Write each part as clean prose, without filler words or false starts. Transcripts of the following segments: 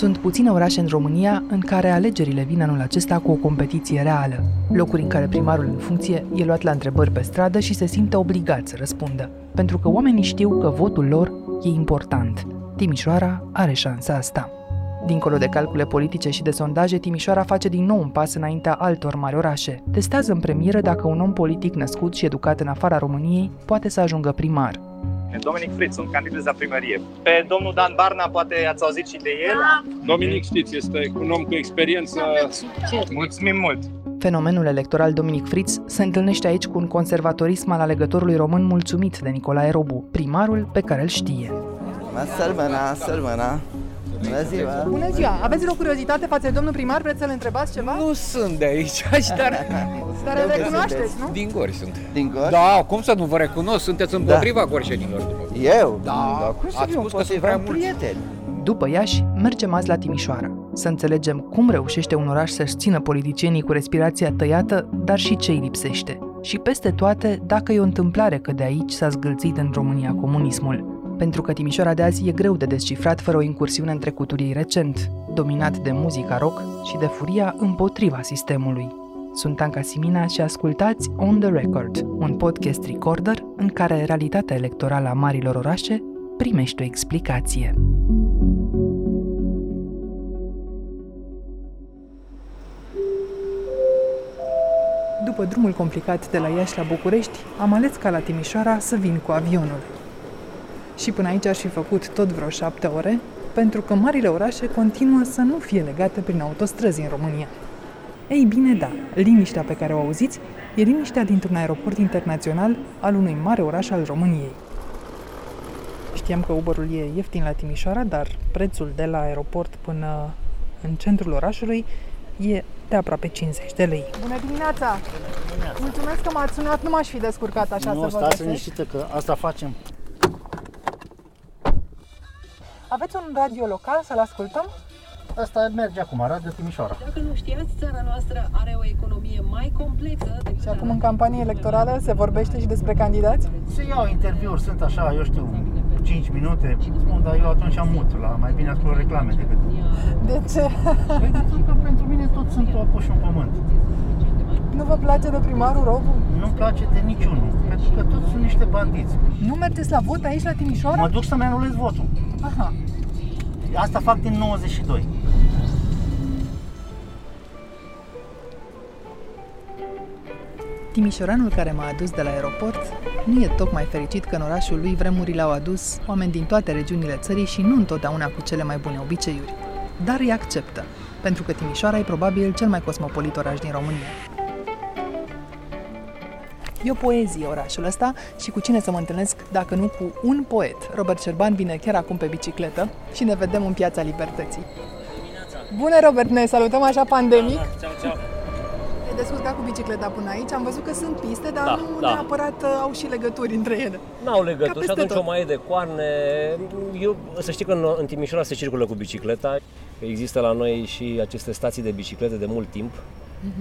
Sunt puține orașe în România în care alegerile vin anul acesta cu o competiție reală, locuri în care primarul în funcție e luat la întrebări pe stradă și se simte obligat să răspundă, pentru că oamenii știu că votul lor e important. Timișoara are șansa asta. Dincolo de calcule politice și de sondaje, Timișoara face din nou un pas înaintea altor mari orașe. Testează în premieră dacă un om politic născut și educat în afara României poate să ajungă primar. Dominic Fritz, un candidat la primărie. Pe domnul Dan Barna, poate ați auzit și de el. Dominic, știți, este un om cu experiență. Mulțumim mult! Fenomenul electoral Dominic Fritz se întâlnește aici cu un conservatorism al alegătorului român mulțumit de Nicolae Robu, primarul pe care îl știe. Sălbăna! Bună ziua! Bună ziua! Aveți vreo curiozitate față de domnul primar? Vreți să-l întrebați ceva? Nu sunt de aici, dar îl recunoașteți, nu? Din Gorj sunt. Din Gorj? Da, cum să nu vă recunosc? Sunteți împotriva gorjenilor. Eu? Da, ați spus că sunt prea mulți. După Iași, mergem azi la Timișoara. Să înțelegem cum reușește un oraș să-și țină politicienii cu respirația tăiată, dar și ce îi lipsește. Și peste toate, dacă e o întâmplare că de aici s-a zgâlțit în România comunismul. Pentru că Timișoara de azi e greu de descifrat fără o incursiune în trecutul ei recent, dominat de muzica rock și de furia împotriva sistemului. Sunt Anca Simina și ascultați On The Record, un podcast Recorder în care realitatea electorală a marilor orașe primește o explicație. După drumul complicat de la Iași la București, am ales ca la Timișoara să vin cu avionul. Și până aici aș fi făcut tot vreo 7 ore, pentru că marile orașe continuă să nu fie legate prin autostrăzi în România. Ei bine, da, liniștea pe care o auziți e liniștea dintr-un aeroport internațional al unui mare oraș al României. Știam că Uber-ul e ieftin la Timișoara, dar prețul de la aeroport până în centrul orașului e de aproape 50 de lei. Bună dimineața! Mulțumesc că m-ați sunat, nu m-aș fi descurcat așa să vă găsesc. Nu, stați liniștită că asta facem. Aveți un radio local să-l ascultăm? Asta merge acum, Radio Timișoara. Dacă nu știați, țara noastră are o economie mai complexă decât... Și acum în campanie electorală se vorbește și despre candidați? Se iau interviuri, sunt așa, eu știu, 5 minute, spun, dar eu atunci am mut, la mai bine ascult reclame decât... De ce? Pentru că pentru mine toți sunt o apă și un pământ. Nu vă place de primarul Robu? Nu-mi place de niciunul, pentru că toți sunt niște bandiți. Nu mergeți la vot aici la Timișoara? Mă duc să-mi anulez votul. Aha. Asta fac din 92. Timișoranul care m-a adus de la aeroport nu e tocmai fericit că în orașul lui vremurile au adus oameni din toate regiunile țării și nu întotdeauna cu cele mai bune obiceiuri. Dar îi acceptă, pentru că Timișoara e probabil cel mai cosmopolit oraș din România. E o poezie orașul ăsta și cu cine să mă întâlnesc dacă nu cu un poet. Robert Șerban vine chiar acum pe bicicletă și ne vedem în Piața Libertății. Bună, Robert! Ne salutăm așa pandemic. Da, da, ceau, ceau. Te-ai descurcat cu bicicleta până aici. Am văzut că sunt piste, dar neapărat au și legături între ele. N-au legături și atunci tot o mai e de coarne. Eu, să știi că în Timișoara se circulă cu bicicleta. Există la noi și aceste stații de biciclete de mult timp.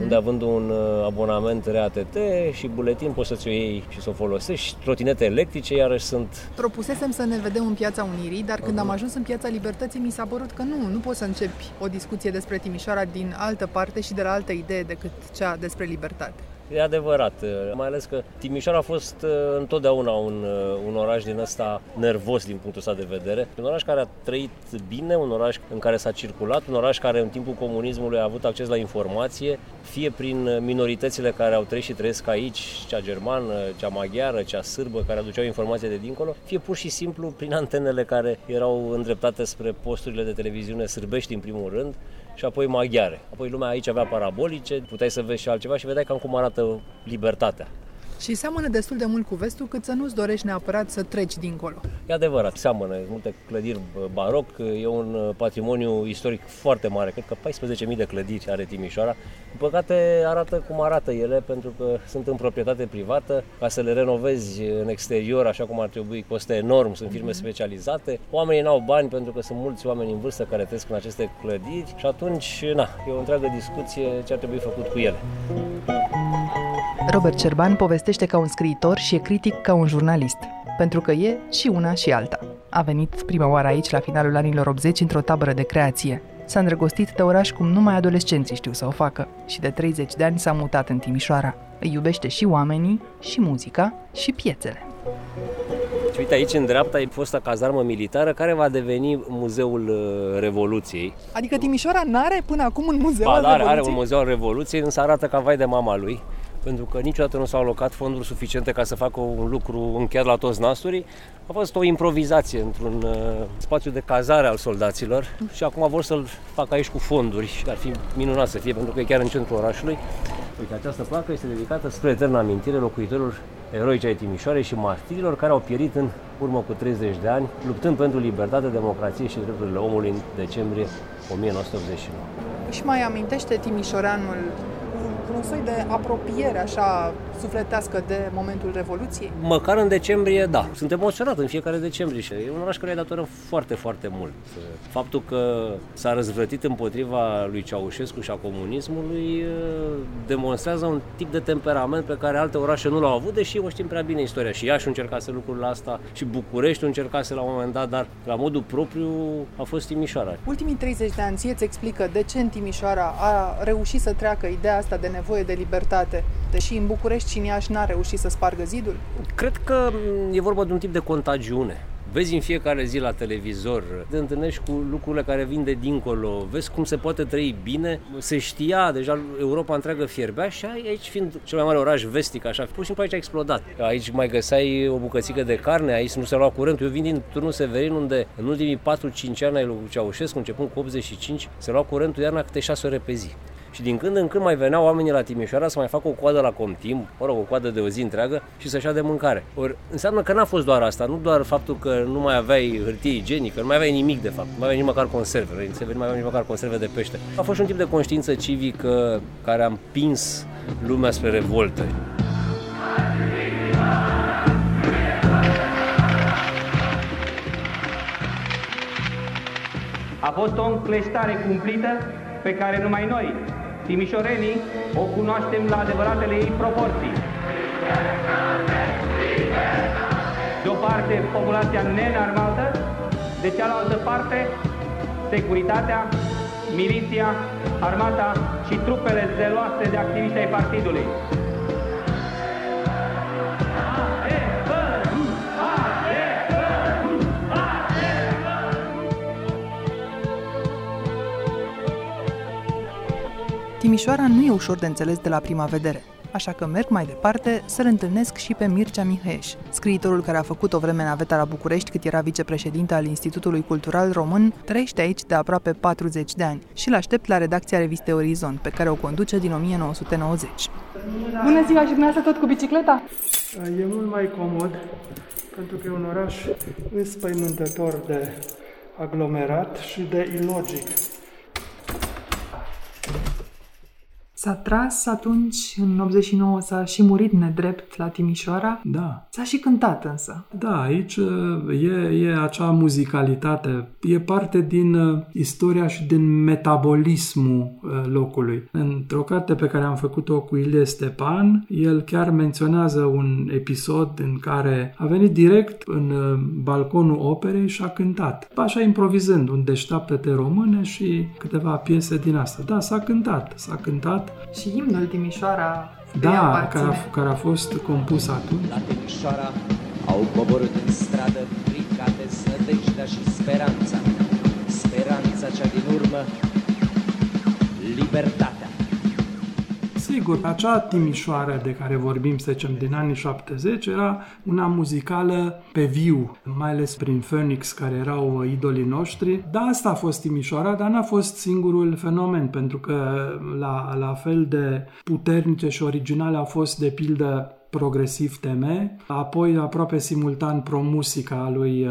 Unde având un abonament RATT și buletin poți să-ți o iei și să o folosești. Trotinete electrice iarăși sunt... Propusesem să ne vedem în Piața Unirii, dar când am ajuns în Piața Libertății mi s-a părut că nu poți să începi o discuție despre Timișoara din altă parte și de la altă idee decât cea despre libertate. E adevărat, mai ales că Timișoara a fost întotdeauna un oraș din ăsta nervos din punctul ăsta de vedere. Un oraș care a trăit bine, un oraș în care s-a circulat, un oraș care în timpul comunismului a avut acces la informație, fie prin minoritățile care au trăit și trăiesc aici, cea germană, cea maghiară, cea sârbă, care aduceau informație de dincolo, fie pur și simplu prin antenele care erau îndreptate spre posturile de televiziune sârbești în primul rând, și apoi maghiare. Apoi lumea aici avea parabolice, puteai să vezi și altceva și vedeai cam cum arată libertatea. Și seamănă destul de mult cu vestul, cât să nu-ți dorești neapărat să treci dincolo. E adevărat, seamănă. Multe clădiri baroc, e un patrimoniu istoric foarte mare. Cred că 14.000 de clădiri are Timișoara. În păcate arată cum arată ele, pentru că sunt în proprietate privată. Ca să le renovezi în exterior, așa cum ar trebui, costă enorm. Sunt firme specializate. Oamenii n-au bani, pentru că sunt mulți oameni în vârstă care trăiesc în aceste clădiri. Și atunci, e o întreagă discuție ce ar trebui făcut cu ele. Robert Șerban povestește ca un scriitor și e critic ca un jurnalist. pentru că e și una și alta. A venit prima oară aici la finalul anilor 80 într-o tabără de creație. S-a îndrăgostit de oraș cum numai adolescenții știu să o facă și de 30 de ani s-a mutat în Timișoara. Îi iubește și oamenii, și muzica, și piețele. Și uite, aici în dreapta e fosta cazarmă militară care va deveni Muzeul Revoluției. Adică Timișoara n-are până acum un muzeu al Revoluției? Are un muzeu al Revoluției, însă arată ca vai de mama lui. Pentru că niciodată nu s-au alocat fonduri suficiente ca să facă un lucru încheiat la toți nasurii. A fost o improvizație într-un spațiu de cazare al soldaților și acum vor să-l facă aici cu fonduri și ar fi minunat să fie, pentru că e chiar în centrul orașului. Uite, această placă este dedicată spre eterna amintire locuitorilor eroici ai Timișoarei și martirilor care au pierit în urmă cu 30 de ani, luptând pentru libertate, democrație și drepturile omului în decembrie 1989. Își mai amintește timișoreanul un soi de apropiere așa sufletească de momentul Revoluției? Măcar în decembrie, da. Sunt emoționat în fiecare decembrie și e un oraș care îi datorăm foarte, foarte mult. Faptul că s-a răzvrătit împotriva lui Ceaușescu și a comunismului demonstrează un tip de temperament pe care alte orașe nu l-au avut, deși o știm prea bine istoria. Și Iași încercase lucrul asta și București încercase la un moment dat, dar la modul propriu a fost Timișoara. Ultimii 30 de ani îți explică de ce în Timișoara a reușit să treacă ideea asta de nevoie de libertate, deși în București și în Iași n-a reușit să spargă zidul? Cred că e vorba de un tip de contagiune. Vezi în fiecare zi la televizor, te întâlnești cu lucrurile care vin de dincolo, vezi cum se poate trăi bine, se știa, deja Europa întreagă fierbea și aici, fiind cel mai mare oraș vestic, așa, pur și simplu aici a explodat. Aici mai găseai o bucățică de carne, aici nu se lua curent. Eu vin din Turnu Severin, unde în ultimii 4-5 ani ai lui Ceaușescu, începând cu 85, se lua curentul iarna câte 6 ore pe zi. Și din când în când mai veneau oamenii la Timișoara să mai facă o coadă la Comtim, o coadă de o zi întreagă și să-și ia de mâncare. Ori înseamnă că n-a fost doar asta, nu doar faptul că nu mai aveai hârtie igienică, nu mai aveai nimic de fapt, nu mai aveai nici măcar conserve, nu mai aveai nici măcar conserve de pește. A fost un tip de conștiință civică care a împins lumea spre revoltă. A fost o încleștare cumplită pe care numai noi, timișorenii, o cunoaștem la adevăratele ei proporții. De o parte, populația neînarmată, de cealaltă parte, securitatea, miliția, armata și trupele zeloase de activiști ai partidului. Timișoara nu e ușor de înțeles de la prima vedere, așa că merg mai departe să-l întâlnesc și pe Mircea Mihăieș, scriitorul care a făcut o vreme naveta la București cât era vicepreședinte al Institutului Cultural Român, trăiește aici de aproape 40 de ani și l-aștept la redacția revistei Orizont, pe care o conduce din 1990. Bună ziua, și dumneavoastră tot cu bicicleta? E mult mai comod, pentru că e un oraș înspăimântător de aglomerat și de ilogic. S-a tras atunci, în 89, s-a și murit nedrept la Timișoara. Da. S-a și cântat însă. Da, aici e acea muzicalitate. E parte din istoria și din metabolismul locului. Într-o carte pe care am făcut-o cu Ilie Stepan, el chiar menționează un episod în care a venit direct în balconul operei și a cântat. Așa improvizând, un deșteaptă-te române și câteva piese din asta. Da, s-a cântat. Și imnul Timișoara, da, care a fost compus atunci. La Timișoara au coborât în stradă fricate, zădejdea și speranța. Speranța cea din urmă, libertatea. Sigur, acea Timișoară de care vorbim, să zicem, din anii 70, era una muzicală pe viu, mai ales prin Phoenix, care erau idolii noștri. Da, asta a fost Timișoara, dar n-a fost singurul fenomen, pentru că la fel de puternice și originale a fost, de pildă, Progresiv teme, apoi aproape simultan Pro-musica lui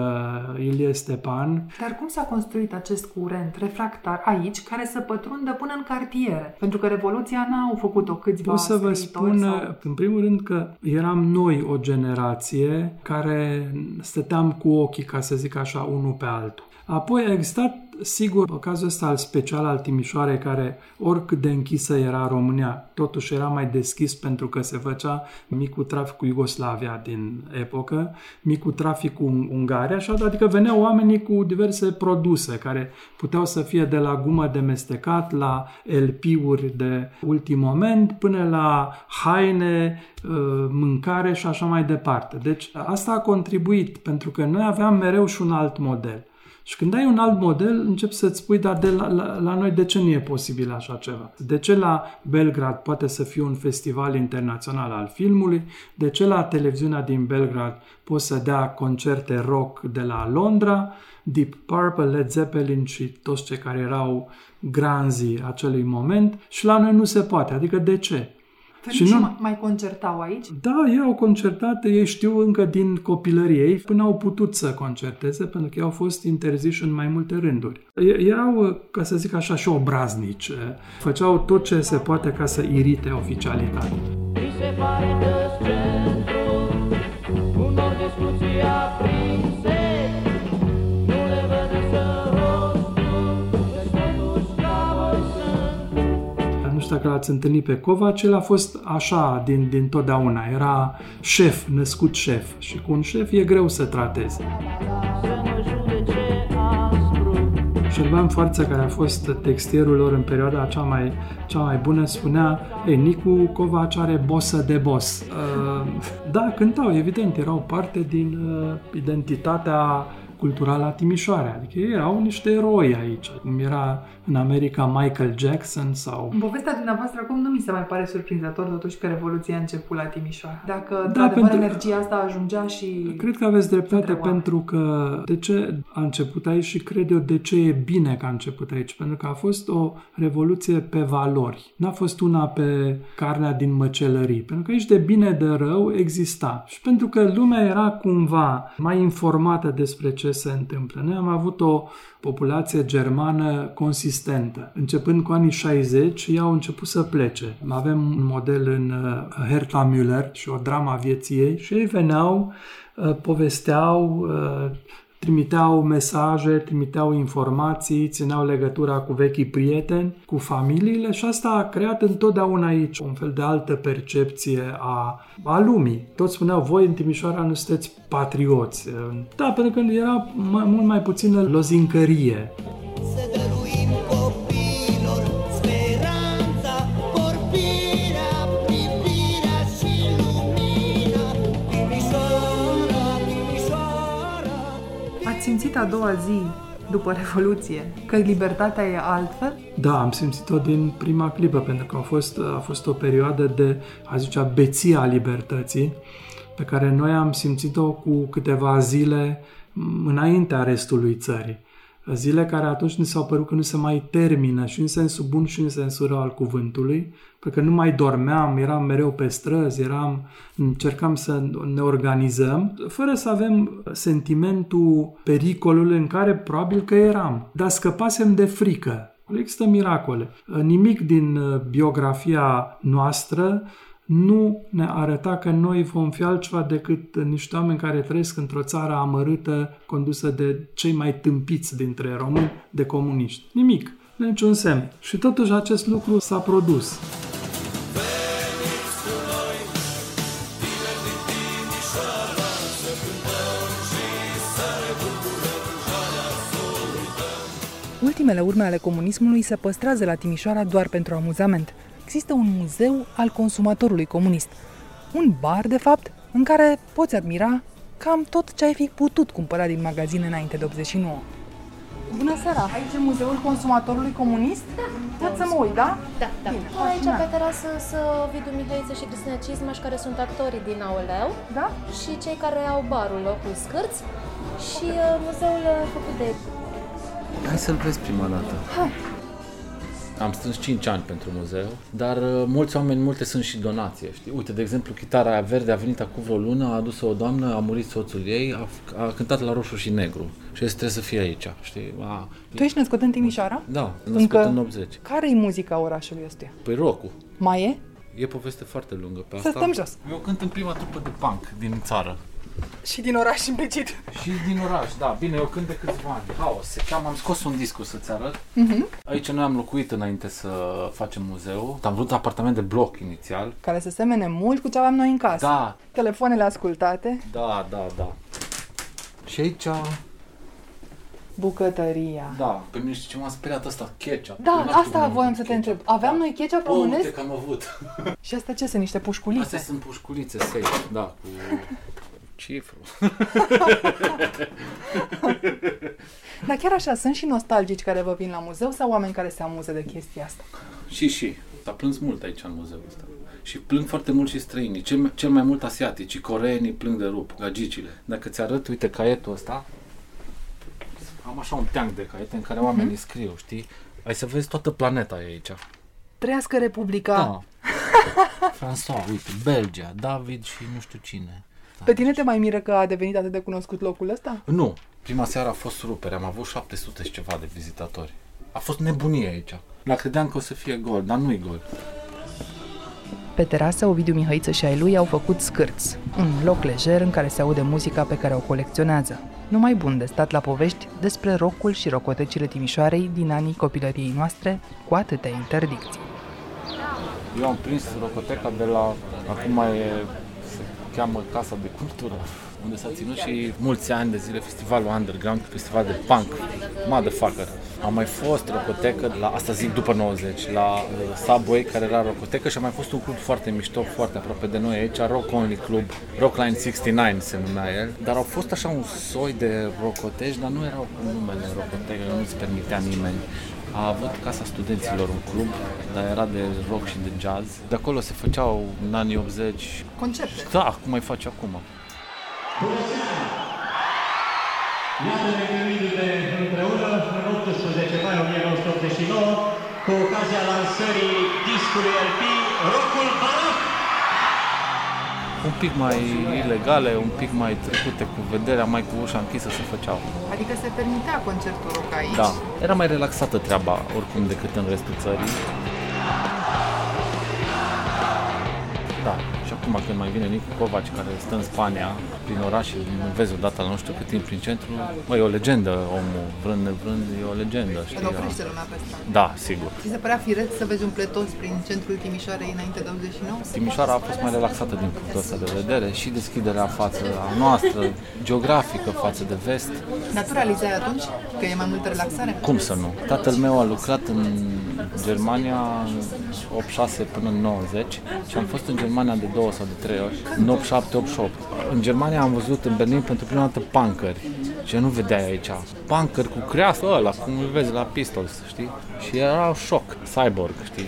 Ilie Stepan. Dar cum s-a construit acest curent refractar aici, care să pătrundă până în cartiere? Pentru că Revoluția n-au făcut-o câțiva scriitori. Pot să vă spun, în primul rând, că eram noi o generație care stăteam cu ochii, ca să zic așa, unul pe altul. Apoi a existat Sigur, cazul ăsta special al Timișoarei, care oricât de închisă era România, totuși era mai deschis pentru că se făcea micul trafic cu Iugoslavia din epocă, micul trafic cu Ungaria, și adică veneau oamenii cu diverse produse care puteau să fie de la gumă de mestecat, la LP-uri de ultim moment, până la haine, mâncare și așa mai departe. Deci asta a contribuit, pentru că noi aveam mereu și un alt model. Și când ai un alt model, începi să-ți spui, dar la noi de ce nu e posibil așa ceva? De ce la Belgrad poate să fie un festival internațional al filmului? De ce la televiziunea din Belgrad poți să dea concerte rock de la Londra, Deep Purple, Led Zeppelin și toți cei care erau granzii acelui moment? Și la noi nu se poate. Adică de ce? Și nu mai concertau aici? Da, ei au concertat, ei știu încă din copilărie, ei până au putut să concerteze, pentru că ei au fost interziși în mai multe rânduri. Erau, ca să zic așa, și obraznici. Făceau tot ce se poate ca să irite oficialitatea. Mi se pare că-s centrul unor discuții aprinse. Dacă l-ați întâlnit pe Covaci, el a fost așa din totdeauna. Era șef, născut șef. Și cu un șef e greu să tratezi. Șerban Foarță, care a fost textierul lor în perioada cea mai bună, spunea: "Ei, Nicu Covaci are bosă de boss." Da, cântau, evident, erau parte din identitatea culturală a Timișoarei. Adică ei erau niște eroi aici, cum era în America Michael Jackson sau... În povestea dumneavoastră acum nu mi se mai pare surprinzător totuși că Revoluția a început la Timișoara. Dacă, da, pentru... energia asta ajungea și... Cred că aveți dreptate, pentru că de ce a început aici și cred eu de ce e bine că a început aici. Pentru că a fost o revoluție pe valori. N-a fost una pe carnea din măcelării. Pentru că aici de bine de rău exista. Și pentru că lumea era cumva mai informată despre ce se întâmplă. Noi am avut o populație germană consistentă. Începând cu anii 60, ei au început să plece. Avem un model în Hertha Müller și o drama vieții ei, și ei veneau, povesteau, trimiteau mesaje, trimiteau informații, țineau legătura cu vechii prieteni, cu familiile, și asta a creat întotdeauna aici un fel de altă percepție a lumii. Toți spuneau: voi în Timișoara nu sunteți patrioți. Da, pentru că era mult mai puțină lozincărie. Am simțit a doua zi după Revoluție că libertatea e altfel? Da, am simțit-o din prima clipă, pentru că a fost o perioadă de, aș zicea, beția libertății, pe care noi am simțit-o cu câteva zile înaintea restului țării. Zile care atunci ni s-au părut că nu se mai termină, și în sensul bun și în sensul rău al cuvântului, pentru că nu mai dormeam, eram mereu pe străzi, încercam să ne organizăm, fără să avem sentimentul pericolului în care probabil că eram. Dar scăpasem de frică. Există miracole. Nimic din biografia noastră nu ne arăta că noi vom fi altceva decât niște oameni care trăiesc într-o țară amărâtă, condusă de cei mai tâmpiți dintre români, de comuniști. Nimic, niciun semn. Și totuși acest lucru s-a produs. Ultimele urme ale comunismului se păstrează la Timișoara doar pentru amuzament. Există un muzeu al consumatorului comunist, un bar, de fapt, în care poți admira cam tot ce ai fi putut cumpăra din magazine înainte de 89. Bună seara! Aici e Muzeul Consumatorului Comunist? Da. Pot să mă uit, da? Da, da. Bine, aici pe terasă să Vidu Mihăieș și Cristina Cizmaș, care sunt actorii din Aoleu, da? Și cei care au barul cu scârți și muzeul făcut de... Hai să-l vezi prima dată. Hai! Am strâns 5 ani pentru muzeu, dar mulți oameni, multe sunt și donații, știi? Uite, de exemplu, chitara aia verde a venit acum vreo lună, a adus-o o doamnă, a murit soțul ei, a cântat la roșu și negru și este trebuie să fie aici, știi? Tu ești născut în Timișoara? Da, născut în 80. Care-i muzica orașului ăstuia? Păi rock-ul. Mai e? E poveste foarte lungă pe asta. Să stăm jos. Eu cânt în prima trupă de punk din țară. Și din oraș, implicit. Și din oraș, da. Bine, eu cânt de câțiva ani. Haos. Chiar am scos un disc, să-ți arăt. Uh-huh. Aici noi am locuit înainte să facem muzeu. Am vrut apartament de bloc inițial. Care se semene mult cu ce aveam noi în casă. Da. Telefoanele ascultate. Da, da, da. Și aici... Bucătăria. Da, pe mine știi ce m-a speriat ăsta, ketchup. Da, asta voiam să te întreb. Aveam noi ketchup românesc? Uite că am avut. Și asta ce sunt? Niște pușculițe? Astea sunt pușculițe, safe, da, cu cifru. Dar chiar așa, sunt și nostalgici care vă vin la muzeu sau oameni care se amuză de chestia asta? Și. S-a plâns mult aici în muzeul ăsta. Și plâng foarte mult și străinii, cel mai mult asiatici, coreenii plâng de rup, gagicile. Dacă ți arăt, uite, caietul ăsta. Am așa un teanc de caiete în care oamenii scriu, știi? Ai să vezi toată planeta e aici. Trăiască Republica! Da. François, uite, Belgia, David și nu știu cine. Pe tine te mai miră că a devenit atât de cunoscut locul ăsta? Nu. Prima seară a fost rupere. Am avut 700 și ceva de vizitatori. A fost nebunie aici. La credeam că o să fie gol, dar nu-i gol. Pe terasă, Ovidiu Mihăiță și ai lui au făcut Scârți, un loc lejer în care se aude muzica pe care o colecționează. Numai bun de stat la povești despre rock-ul și rocotecile Timișoarei din anii copilăriei noastre, cu atâtea interdicții. Eu am prins rocoteca de la, acum se cheamă Casa de Cultură, unde s-a ținut și mulți ani de zile festivalul underground, festival de punk, motherfucker. Am mai fost rocotecă, la, asta zic după 90, la Subway, care era rocotecă, și a mai fost un club foarte mișto, foarte aproape de noi aici, Rock Only Club, Rockline 69 se numea el, dar au fost așa un soi de rocotești, dar nu erau cu numele rocotecă, nu-ți permitea nimeni. A avut Casa Studenților un club, dar era de rock și de jazz. De acolo se făceau în anii 80... Concerte. Da, cum mai faci acum. Bună seara! Iată reuniunile împreună în 18 mai 1989 cu ocazia lansării discului LP Rock-ul Baroc! Un pic mai ilegale, un pic mai trecute cu vederea, mai cu ușa închisă se făceau. Adică se permitea concertul rock aici? Da. Era mai relaxată treaba oricum decât în restul țării. Da. Și acum când mai vine Nicu Covaci, care stă în Spania, prin oraș și nu vezi odată la nu știu cât timp prin centru, e o legendă omul, vrând nevrând, e o legendă. Îl oprește lumea pe stan. Da, sigur. Ți se părea firesc să vezi un pletos prin centrul Timișoarei înainte de 89? Timișoara a fost mai relaxată din punctul ăsta de vedere și deschiderea față a noastră, geografică, față de vest. Dar tu realizai atunci că e mai multă relaxare? Cum să nu? Tatăl meu a lucrat în Germania 86 până în 90 și am fost în Germania de 2 sau de 3 ori, în 87-88. În Germania am văzut în Berlin pentru prima dată punkeri și nu vedeai aici. Punkeri cu creasă ăla, cum îl vezi la Pistols, știi? Și era un șoc, cyborg, știi?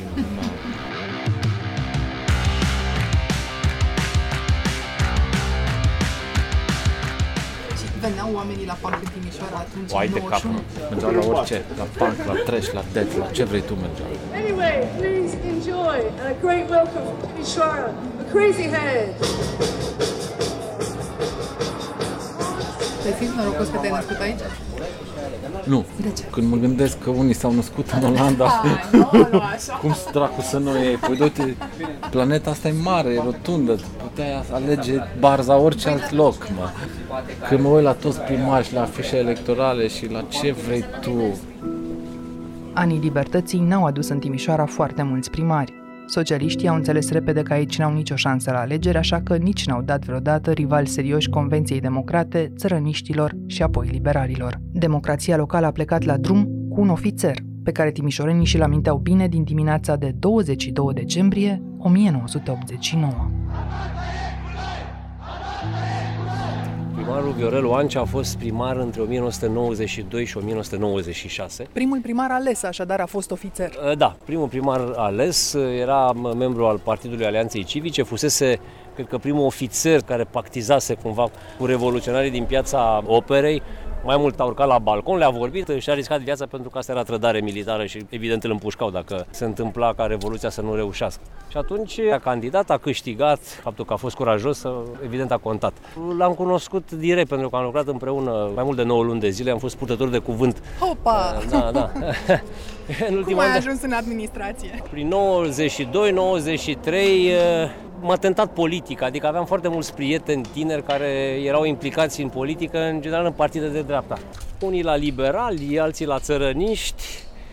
Veneau oamenii la punk în Timișoara atunci, în 91? Mergeau la orice, la punk, la trash, la death, la ce vrei tu mergeau. Anyway, please enjoy and a great welcome to Timișoara, a crazy head! Te simți norocos că te-ai născut aici? Nu. De ce? Când mă gândesc că unii s-au născut în Olanda, cum dracu să nu iei? Păi, uite, planeta asta e mare, e rotundă, puteai alege barza orice alt loc, mă. Când mă uit la toți primași, la afișe electorale și la ce vrei tu. Anii Libertății n-au adus în Timișoara foarte mulți primari. Socialiștii au înțeles repede că aici n-au nicio șansă la alegeri, așa că nici n-au dat vreodată rivali serioși Convenției Democrate, țărăniștilor și apoi liberalilor. Democrația locală a plecat la drum cu un ofițer, pe care timișorenii și-l aminteau bine din dimineața de 22 decembrie 1989. Primarul Viorelu Ancea a fost primar între 1992 și 1996. Primul primar ales, așadar, a fost ofițer. Da, primul primar ales era membru al Partidului Alianței Civice, fusese, cred că, primul ofițer care pactizase cumva cu revoluționarii din Piața Operei Mai mult a urcat la balcon, le-a vorbit și a riscat viața pentru că asta era trădare militară și evident îl împușcau dacă se întâmpla ca revoluția să nu reușească. Și atunci a candidat, a câștigat, faptul că a fost curajos, evident a contat. L-am cunoscut direct pentru că am lucrat împreună mai mult de 9 luni de zile, am fost purtător de cuvânt. Opa! Da, da. Cum ai ajuns în administrație? Prin 92-93 m-a tentat politica, adică aveam foarte mulți prieteni tineri care erau implicați în politică, în general în partide de dreapta. Unii la liberali, alții la țărăniști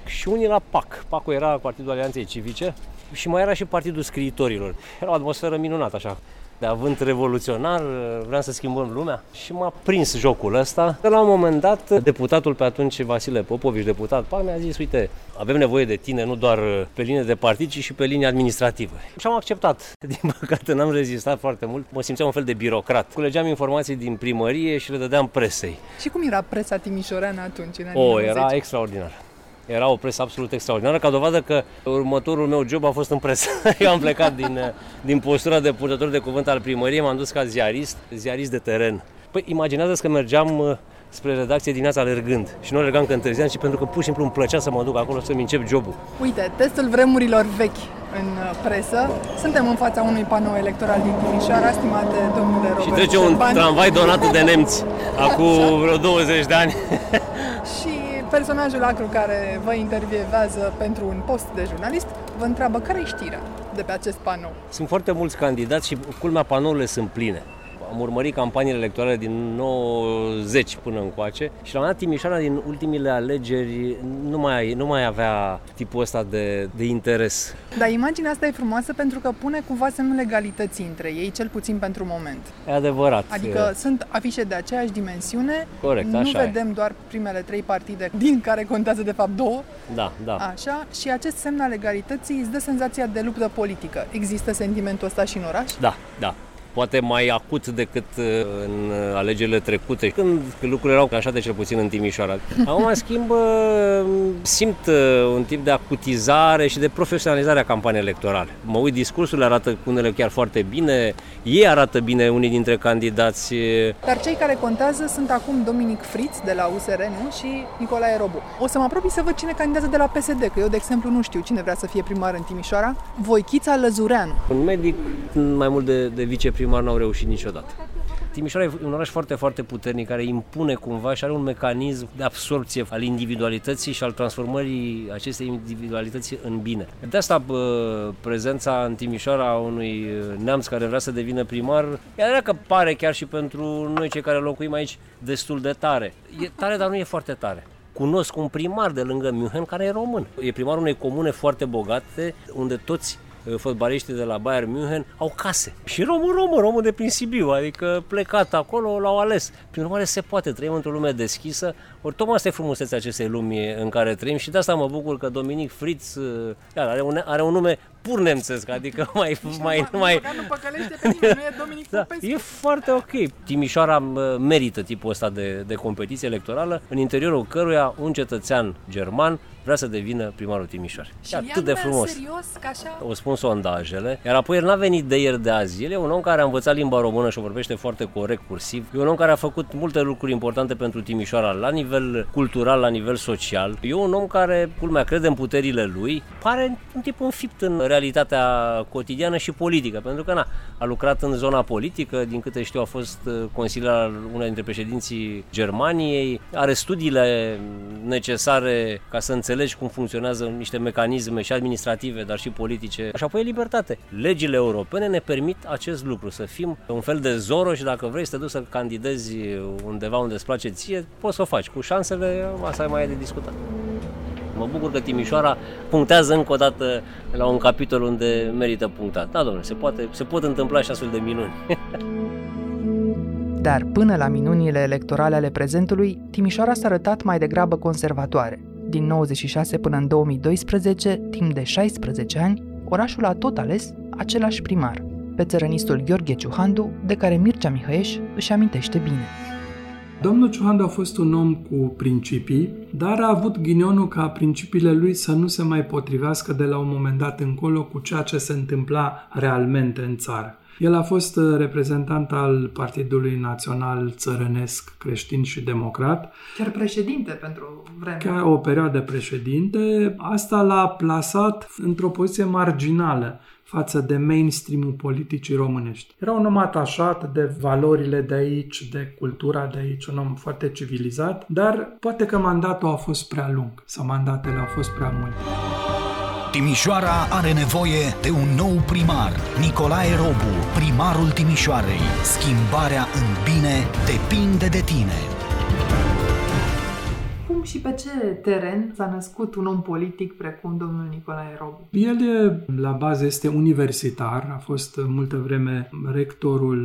și unii la PAC. PAC-ul era Partidul Alianței Civice și mai era și Partidul Scriitorilor. Era o atmosferă minunată așa, de avânt revoluționar, vreau să schimbăm lumea și m-a prins jocul ăsta. La un moment dat, deputatul pe atunci, Vasile Popovici, deputat PAC, mi-a zis, uite, avem nevoie de tine nu doar pe linie de partid, ci și pe linie administrativă. Și am acceptat. Din păcate n-am rezistat foarte mult, mă simțeam un fel de birocrat. Culegeam informații din primărie și le dădeam presei. Și cum era presa timișoreană atunci, în anii 90? Era extraordinar. Era o presă absolut extraordinară, ca dovadă că următorul meu job a fost în presă. Eu am plecat din postura de purtător de cuvânt al primăriei, m-am dus ca ziarist de teren. Păi imaginează-ți că mergeam spre redacție dimineața alergând și nu alergam că întârziam, ci pentru că pur și simplu îmi plăcea să mă duc acolo să-mi încep jobul. Uite, testul vremurilor vechi în presă. Suntem în fața unui panou electoral din Timișoara, stimate domnule Robert. Și trece un tramvai donat de nemți acum vreo 20 de ani. Și personajul acru care vă intervievează pentru un post de jurnalist vă întreabă care-i știrea de pe acest panou. Sunt foarte mulți candidați și culmea, panourile sunt pline. Am urmărit campaniile electorale din 90 până încoace și la un moment dat Timișoara din ultimile alegeri nu mai avea tipul ăsta de interes. Dar imaginea asta e frumoasă pentru că pune cumva semnul egalității între ei, cel puțin pentru moment. E adevărat. Adică sunt afișe de aceeași dimensiune. Corect, nu așa vedem doar primele 3 partide din care contează de fapt 2. Da, da. Așa, și acest semn al egalității îți dă senzația de luptă politică. Există sentimentul ăsta și în oraș? Da, da. Poate mai acut decât în alegerile trecute, când lucrurile erau așa de cel puțin în Timișoara. Acum, în schimb, simt un tip de acutizare și de profesionalizare a campaniei electorale. Mă uit, discursurile arată unele chiar foarte bine, ei arată bine unii dintre candidați. Dar cei care contează sunt acum Dominic Fritz de la USR, nu? Și Nicolae Robu. O să mă apropii să văd cine candidează de la PSD, că eu, de exemplu, nu știu cine vrea să fie primar în Timișoara. Voichița Lăzureanu. Un medic, mai mult de viceprimar. N-au reușit niciodată. Timișoara e un oraș foarte, foarte puternic care impune cumva și are un mecanism de absorpție al individualității și al transformării acestei individualități în bine. De asta prezența în Timișoara a unui neamț care vrea să devină primar, era că pare chiar și pentru noi cei care locuim aici destul de tare. E tare, dar nu e foarte tare. Cunosc un primar de lângă München care e român. E primarul unei comune foarte bogate unde toți fotbaliștii de la Bayern München au case. Și român de prin Sibiu, adică plecat acolo, l-au ales. Prin urmare se poate, trăim într-o lume deschisă, ori tocmai asta e frumusețea acestei lumi în care trăim și de asta mă bucur că Dominic Fritz are un nume pur nemțesc, adică mai... Nu păcălește pe nimeni, nu e Dominic Popescu. E foarte ok. Timișoara merită tipul ăsta de competiție electorală, în interiorul căruia un cetățean german vrea să devină primarul Timișoara. Și atât de frumos. Serios, că așa... O spun sondajele, iar apoi el n-a venit de ieri de azi. El e un om care a învățat limba română și o vorbește foarte corect, cursiv. E un om care a făcut multe lucruri importante pentru Timișoara, la nivel cultural, la nivel social. E un om care, culmea, crede în puterile lui, pare un tip înfipt în realitatea cotidiană și politică, pentru că a lucrat în zona politică, din câte știu a fost consilier al unei dintre președinții Germaniei, are studiile necesare ca să înțelegi cum funcționează niște mecanisme și administrative, dar și politice. Și apoi e libertate. Legile europene ne permit acest lucru, să fim un fel de Zorro și dacă vrei să te duci să candidezi undeva unde îți place ție, poți să o faci. Cu șansele, asta mai e de discutat. Mă bucur că Timișoara punctează încă o dată la un capitol unde merită punctat. Da, domnule, se pot întâmpla și astfel de minuni. Dar până la minunile electorale ale prezentului, Timișoara s-a arătat mai degrabă conservatoare. Din 96 până în 2012, timp de 16 ani, orașul a tot ales același primar, pe țărănistul Gheorghe Ciuhandu, de care Mircea Mihăieș își amintește bine. Domnul Ciuhandu a fost un om cu principii, dar a avut ghinionul ca principiile lui să nu se mai potrivească de la un moment dat încolo cu ceea ce se întâmpla realmente în țară. El a fost reprezentant al Partidului Național Țărănesc Creștin și Democrat. Chiar președinte pentru vreme. Ca o perioadă președinte. Asta l-a plasat într-o poziție marginală față de mainstream-ul politicii românești. Era un om atașat de valorile de aici, de cultura de aici, un om foarte civilizat, dar poate că mandatul a fost prea lung sau mandatele au fost prea multe. Timișoara are nevoie de un nou primar. Nicolae Robu, primarul Timișoarei. Schimbarea în bine depinde de tine. Cum și pe ce teren s-a născut un om politic precum domnul Nicolae Robu? El la bază este universitar, a fost multă vreme rectorul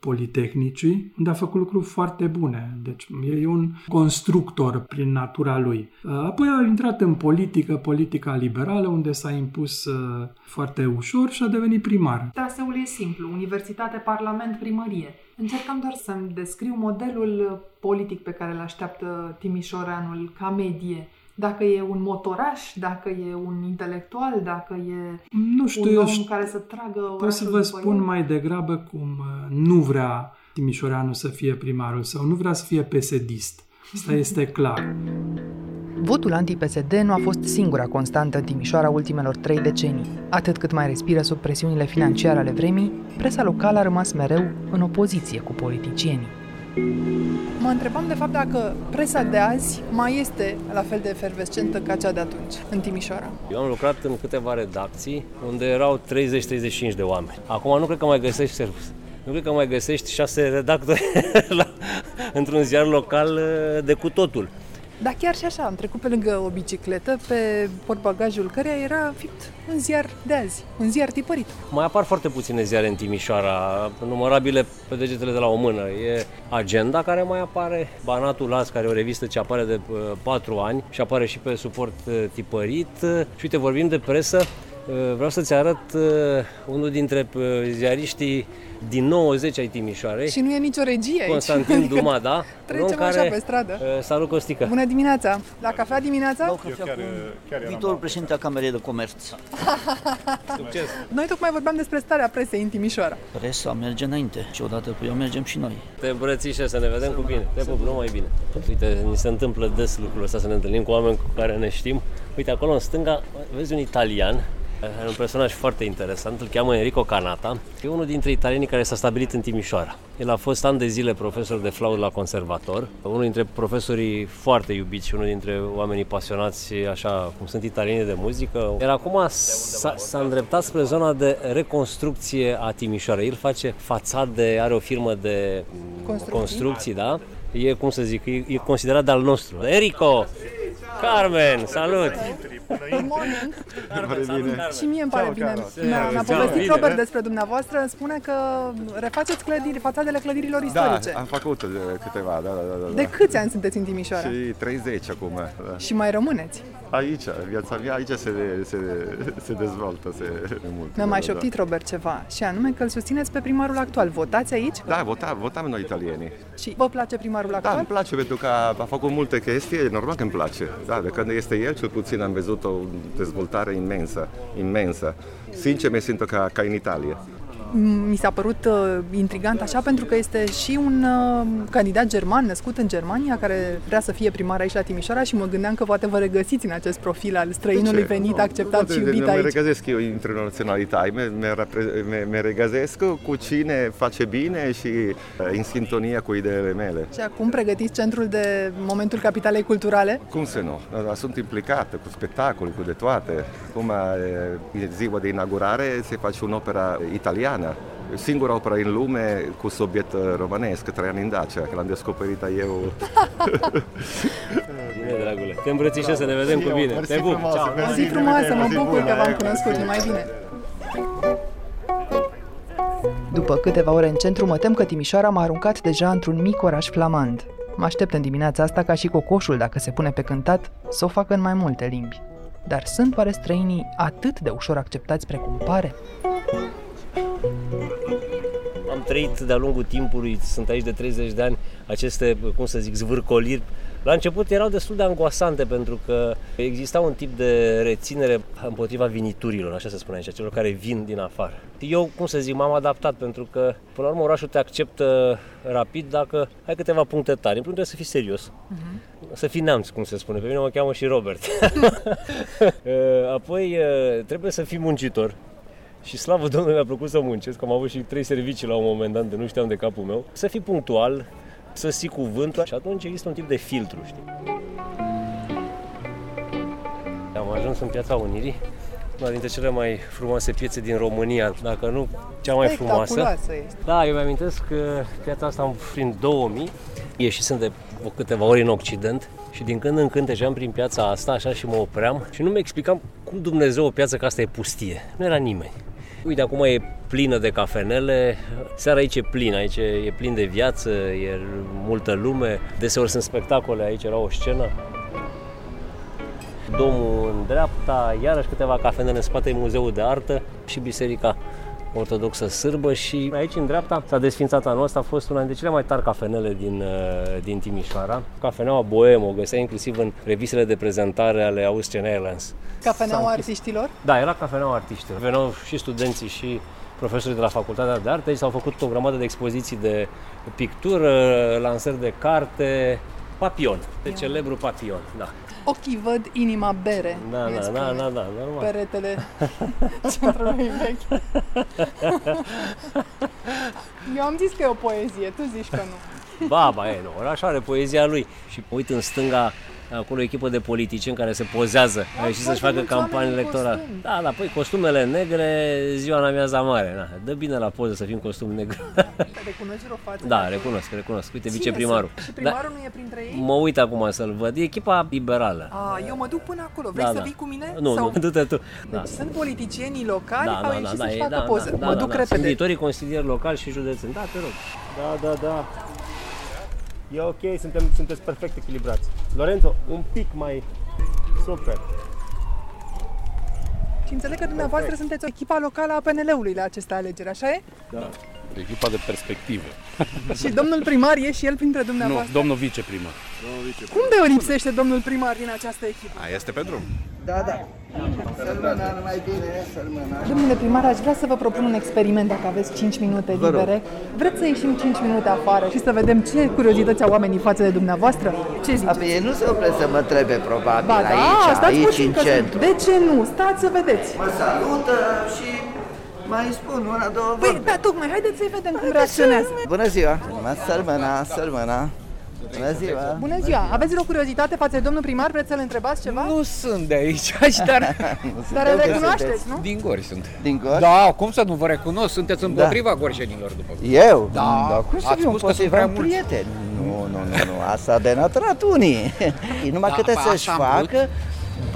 Politehnicii, unde a făcut lucruri foarte bune. Deci e un constructor prin natura lui. Apoi a intrat în politică, politica liberală, unde s-a impus foarte ușor și a devenit primar. Traseul e simplu, universitate, parlament, primărie. Încercam doar să-mi descriu modelul politic pe care îl așteaptă timișoreanul ca medie. Dacă e un motoraș, dacă e un intelectual, dacă e un om care să tragă orașul. Pot să vă spun mai degrabă cum nu vrea timișoreanul să fie primarul sau nu vrea să fie PSD-ist. Asta este clar. Votul anti-PSD nu a fost singura constantă în Timișoara ultimelor 3 decenii. Atât cât mai respiră sub presiunile financiare ale vremii, presa locală a rămas mereu în opoziție cu politicienii. Mă întrebam de fapt dacă presa de azi mai este la fel de efervescentă ca cea de atunci, în Timișoara. Eu am lucrat în câteva redacții unde erau 30-35 de oameni. Acum nu cred că mai găsești 6 redactori într-un ziar local de cu totul. Dar chiar și așa, am trecut pe lângă o bicicletă, pe portbagajul căreia era fipt un ziar de azi, un ziar tipărit. Mai apar foarte puține ziare în Timișoara, numărabile pe degetele de la o mână. E Agenda care mai apare, Banatul azi, care e o revistă ce apare de 4 ani și apare și pe suport tipărit. Și uite, vorbim de presă, vreau să-ți arăt unul dintre ziariștii din 90 ai Timișoarei. Și nu e nicio regie aici. Constantin Duma, da? Trecem așa pe stradă. Salut, Costică. Bună dimineața. La cafea dimineața? La cafea chiar viitorul președinte al Camerei de Comerț. Succes. Noi tocmai vorbeam despre starea presei în Timișoara. Presa merge înainte și odată cu ea mergem și noi. Te îmbrățișez, să ne vedem cu bine. Te pup, numai bine. Uite, ni se întâmplă des lucrul ăsta, să ne întâlnim cu oameni cu care ne știm. Uite, acolo în stânga vezi un italian. Un personaj foarte interesant, îl cheamă Enrico Canata. E unul dintre italienii care s-a stabilit în Timișoara. El a fost ani de zile profesor de flaut la conservator, unul dintre profesorii foarte iubiți și unul dintre oamenii pasionați, așa cum sunt italienii, de muzică. Iar acum s-a îndreptat spre zona de reconstrucție a Timișoarei. El face fațade, are o firmă de construcții, da? E, cum să zic, e considerat de-al nostru. Enrico! Carmen, salut! Good morning! Carmen, salut, Carmen. Și mie îmi pare bine. Mi-a povestit Robert despre dumneavoastră, îmi spune că refaceți clădiri, fațadele clădirilor istorice. Da, am făcut câteva, da. De câți ani sunteți în Timișoara? Și 30 acum. Da. Și mai rămâneți? Aici, viața mea aici se dezvoltă, mult. Mi-a mai șoptit Robert ceva, și anume că îl susțineți pe primarul actual. Votați aici? Da, votam noi italienii. Și vă place primarul actual? Da, îmi place pentru că a făcut multe chestii, e normal că îmi place. Da, de când este el, cel puțin am văzut o dezvoltare imensă. Sincer, mi simt ca în Italia. Mi s-a părut intrigant așa pentru că este și un candidat german născut în Germania care vrea să fie primar aici la Timișoara și mă gândeam că poate vă regăsiți în acest profil al străinului venit, acceptat și iubit aici. Mă regăsesc eu internaționalitate, mă regăsesc cu cine face bine și în sintonia cu ideile mele. Și acum pregătiți centrul de momentul Capitalei Culturale? Cum să nu? Sunt implicată cu spectacol, cu de toate. Acum, ziua de inaugurare, se face o operă italiană. Singura operă în lume cu subiect românesc, 3 ani în Dacia, că l-am descoperit eu. Bine, dragule, te îmbrățișez, să ne vedem cu bine. Te pup! O zi frumoasă, mă bucur că v-am cunoscut, numai bine! După câteva ore în centru, mă tem că Timișoara m-a aruncat deja într-un mic oraș flamand. Mă aștept în dimineața asta ca și cocoșul, dacă se pune pe cântat, să o facă în mai multe limbi. Dar sunt oare străinii atât de ușor acceptați precum pare? Am trăit de-a lungul timpului, sunt aici de 30 de ani, aceste, zvârcoliri La început erau destul de angoasante pentru că exista un tip de reținere împotriva viniturilor, așa se spune aici, celor care vin din afară. Eu, cum să zic, m-am adaptat pentru că, până la urmă, orașul te acceptă rapid dacă ai câteva puncte tari. În primul rând, trebuie să fii serios, să fii neamț, cum se spune. Pe mine mă cheamă și Robert. Apoi, trebuie să fii muncitor. Și slavă Domnului, mi-a plăcut să muncesc, că am avut și 3 servicii la un moment dat, de nu știam de capul meu. Să fii punctual, să ții cuvântul și atunci există un tip de filtru, știi? Am ajuns în Piața Unirii, una dintre cele mai frumoase piețe din România, dacă nu cea mai frumoasă. Da, eu mi-amintesc că piața asta am prin 2000, ieșisem de câteva ori în Occident și din când în când treceam prin piața asta, așa, și mă opream și nu mi-explicam cum Dumnezeu o piață ca asta e pustie. Nu era nimeni. Uite, acum e plină de cafenele, seara aici e plin, aici e plin de viață, e multă lume, deseori sunt spectacole, aici era o scenă. Domul în dreapta, iarăși câteva cafenele în spate, muzeul de artă și biserica ortodoxă sârbă și aici în dreapta s-a desfințat anul ăsta, a fost una dintre cele mai tari cafenele din Timișoara. Cafeneaua Boem o găseai inclusiv în revistele de prezentare ale Austrian Airlines. Cafeneaua artiștilor? Da, era cafeneaua artiștilor. Veneau și studenții și profesorii de la Facultatea de Arte. Aici s-au făcut o grămadă de expoziții de pictură, lansări de carte, Papion, de celebru Papion, da. Ochii văd, inima bere. Da, normal. Peretele centrului vechi. Eu am zis că e o poezie, tu zici că nu. Nu, orașul are poezia lui. Și uit în stânga, acolo o echipă de politicieni care se pozează. Au ieșit să-și facă campanie electorală. Da, păi costumele negre, ziua în amiaza mare. Da, dă bine la poză să fii în costum negru. Recunoști o față? Da, recunosc. Uite, viceprimarul. Și primarul nu e printre ei? Mă uit acum să-l văd. E echipa liberală. Eu mă duc până acolo. Vrei să vii cu mine? Nu, du-te tu. Deci sunt politicienii locali, au ieșit să-și facă poză. Mă duc repede. Sunt viitorii consilieri locali și județeni. Da, te rog. Da. E ok, sunteți perfect echilibrați. Lorenzo, un pic mai super. Și înțeleg că dumneavoastră sunteți echipa locală a PNL-ului la aceste alegeri, așa e? Da, echipa de perspectivă. Și domnul primar e și el printre dumneavoastră? Nu, domnul viceprimar. Cum de o lipsește domnul primar din această echipă? Este pe drum. Da. Să rămână mai bine, să rămână. Domnule primar, aș vrea să vă propun un experiment dacă aveți 5 minute libere. Vreți să ieșim 5 minute afară și să vedem ce curiozități au oamenii față de dumneavoastră? Ce ziceți? Ei nu se opresc să mă întrebe, probabil, aici în centru. De ce nu? Stați să vedeți. Mă salută și mai spun una, două vorbe. Păi, tocmai, haideți să-i vedem cum reacționează. Bună ziua! Să rămână! Bună ziua! Aveți o curiozitate față de domnul primar? Vreți să-l întrebați ceva? Nu sunt de aici, dar îl recunoașteți, nu? Din Gorj sunt. Din Gorj? Da, cum să nu vă recunosc? Sunteți împotriva gorjenilor, după cum. Eu? Da, cum să fiu împotriva prieteni? Nu, asta de naturat unii. Numai câte să-și facă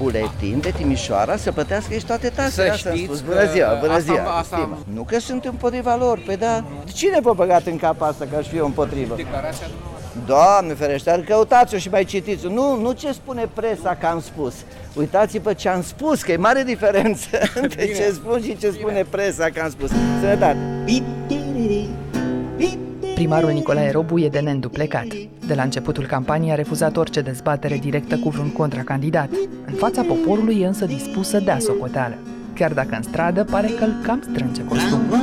buletin de Timișoara să plătească și toate taxele. Să știți. Bună ziua! Nu că sunt împotriva lor, pe da. Cine v-a băgat în cap asta că aș fi eu împotrivă? Doamne ferește, dar căutați-o și mai citiți-o. Nu ce spune presa că am spus. Uitați-vă ce am spus, că e mare diferență între ce spun și ce spune presa că am spus. Sănătate! Primarul Nicolae Robu e de neînduplecat. De la începutul campaniei a refuzat orice dezbatere directă cu vreun contracandidat. În fața poporului e însă dispus să dea socoteală. Chiar dacă în stradă pare că îl cam strânge costumul.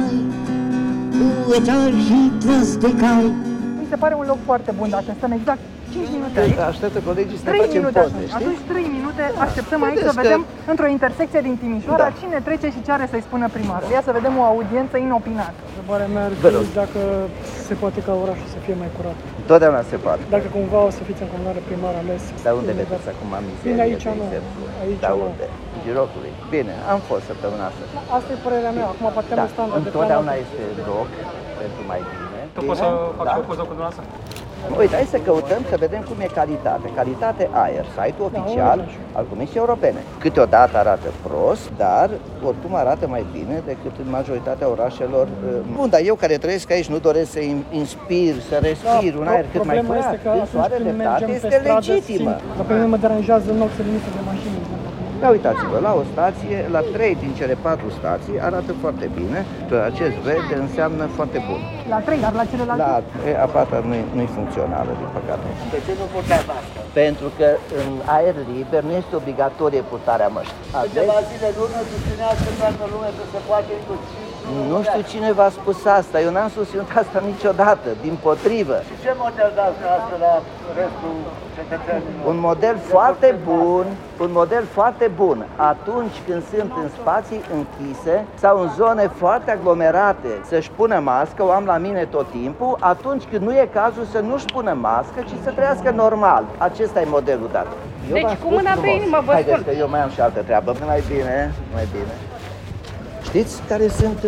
Se pare un loc foarte bun, dacă stăm exact 5 minute aici. Așteaptă colegii să ne facem poze, știi? Atunci 3 minute așteptăm aici să vedem într-o intersecție din Timișoara cine trece și ce are să-i spună primarul. Ia să vedem o audiență inopinată. Întrebarea mea ar fi dacă se poate ca orașul să fie mai curat. Totdeauna se poate. Dacă cumva o să fiți în continuare primar ales. Dar unde vedeți acum mizerie, de exemplu? Dar unde? Girocului. Bine, am fost săptămâna asta. Asta e părerea mea. Acum poate am standard de plan. Întotdeauna este loc pentru mai bine. Tu poți să faci o poză cu dumneavoastră? Uite, hai să căutăm să vedem cum e calitatea. Calitate aer, site-ul oficial al Comisiei Europene. Câteodată arată prost, dar oricum arată mai bine decât în majoritatea orașelor. Bun, dar eu care trăiesc aici nu doresc să inspir, să respir un aer cât mai curat. Problema este că atunci când mergem pe stradă, pe mine mă deranjează în loc să liniște de mașini. Da, uitați-vă, la o stație, la 3 din cele 4 stații arată foarte bine. Acest verde înseamnă foarte bun. La 3, dar la celelalte? La a 4 nu-i funcțională, din păcate. De ce nu purtați mască? Pentru că în aer liber nu este obligatorie purtarea măștii. Câteva zile în urmă susținea toată lumea că se poate inclusiv. Nu știu cine v-a spus asta, eu n-am susținut asta niciodată, dimpotrivă. Și ce model dați asta la restul cetățenilor? Un model foarte bun, un model foarte bun atunci când sunt în spații închise sau în zone foarte aglomerate să-și pună mască, o am la mine tot timpul, atunci când nu e cazul să nu-și pună mască, ci să trăiască normal. Acesta e modelul dat. Eu deci cu mâna pe inimă vă spun. Haideți că eu mai am și altă treabă, mai bine, mai bine. Știți care sunt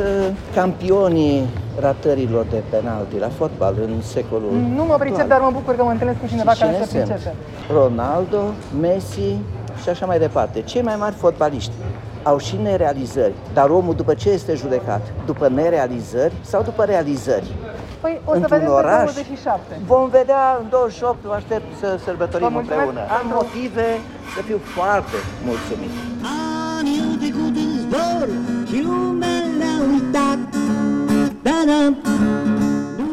campionii ratărilor de penalti la fotbal în secolul Nu mă pricep, dar mă bucur că mă întâlnesc cu cineva care se pricepe. Ronaldo, Messi și așa mai departe. Cei mai mari fotbaliști au și nerealizări, dar omul după ce este judecat? După nerealizări sau după realizări? Păi o să vedem pe 27. Vom vedea în 28, vă aștept să sărbătorim împreună. Am motive să fiu foarte mulțumit. Anii trecuți în zbor, lumea l-a uitat.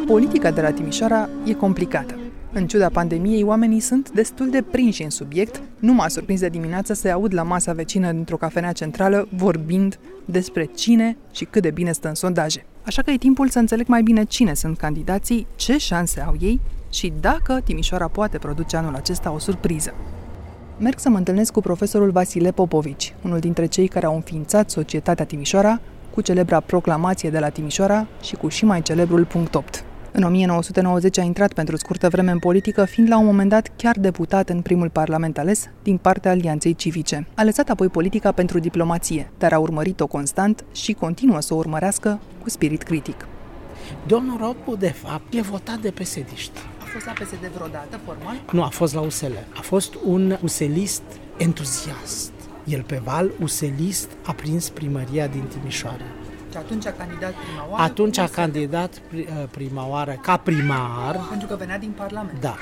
Politica de la Timișoara e complicată. În ciuda pandemiei, oamenii sunt destul de prinși în subiect. Nu m-a surprins de dimineață să-i aud la masa vecină dintr-o cafenea centrală vorbind despre cine și cât de bine stă în sondaje. Așa că e timpul să înțeleg mai bine cine sunt candidații, ce șanse au ei și dacă Timișoara poate produce anul acesta o surpriză. Merg să mă întâlnesc cu profesorul Vasile Popovici, unul dintre cei care au înființat Societatea Timișoara, cu celebra proclamație de la Timișoara și cu și mai celebrul punct 8. În 1990 a intrat pentru scurtă vreme în politică, fiind la un moment dat chiar deputat în primul parlament ales din partea Alianței Civice. A lăsat apoi politica pentru diplomație, dar a urmărit-o constant și continuă să o urmărească cu spirit critic. Domnul Robu, de fapt, e votat de PSD-ști. A fost la PSD vreodată, formal? Nu, a fost la USL. A fost un uselist entuziast. El pe val, uselist, a prins primăria din Timișoara. Și atunci a candidat prima oară? Atunci a candidat prima oară ca primar. Pentru că venea din Parlament. Da.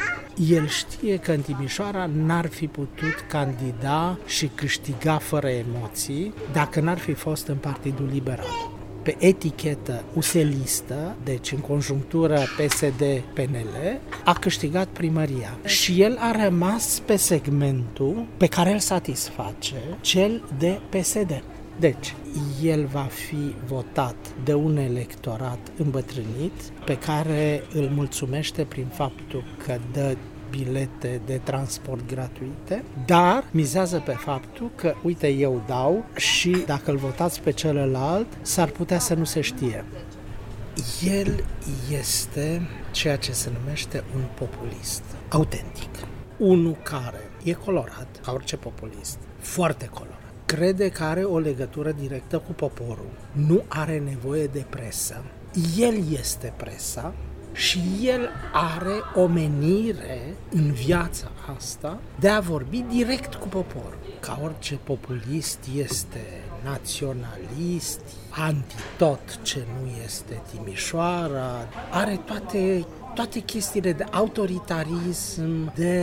El știe că în Timișoara n-ar fi putut candida și câștiga fără emoții dacă n-ar fi fost în Partidul Liberal. Pe etichetă uselistă, deci în conjunctură PSD-PNL, a câștigat primăria. Și el a rămas pe segmentul pe care îl satisface, cel de PSD. Deci, el va fi votat de un electorat îmbătrânit pe care îl mulțumește prin faptul că dă bilete de transport gratuite, dar mizează pe faptul că, uite, eu dau și dacă îl votați pe celălalt, s-ar putea să nu se știe. El este ceea ce se numește un populist autentic. Unul care e colorat, ca orice populist, foarte colorat. Crede că are o legătură directă cu poporul. Nu are nevoie de presă. El este presa și el are o menire în viața asta de a vorbi direct cu poporul. Ca orice populist este naționalist, anti-tot ce nu este Timișoara, are toate chestiile de autoritarism, de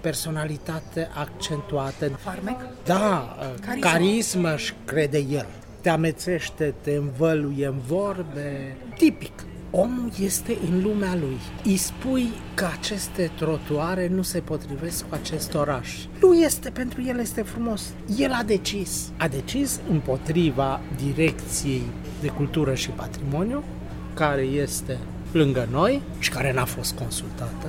personalitate accentuată. Farmec? Da, carismă își crede el. Te amețește, te învăluie în vorbe. Tipic. Omul este în lumea lui. Îi spui că aceste trotuare nu se potrivesc cu acest oraș. Nu este, pentru el este frumos. El a decis. A decis împotriva Direcției de Cultură și Patrimoniu, care este lângă noi și care n-a fost consultată,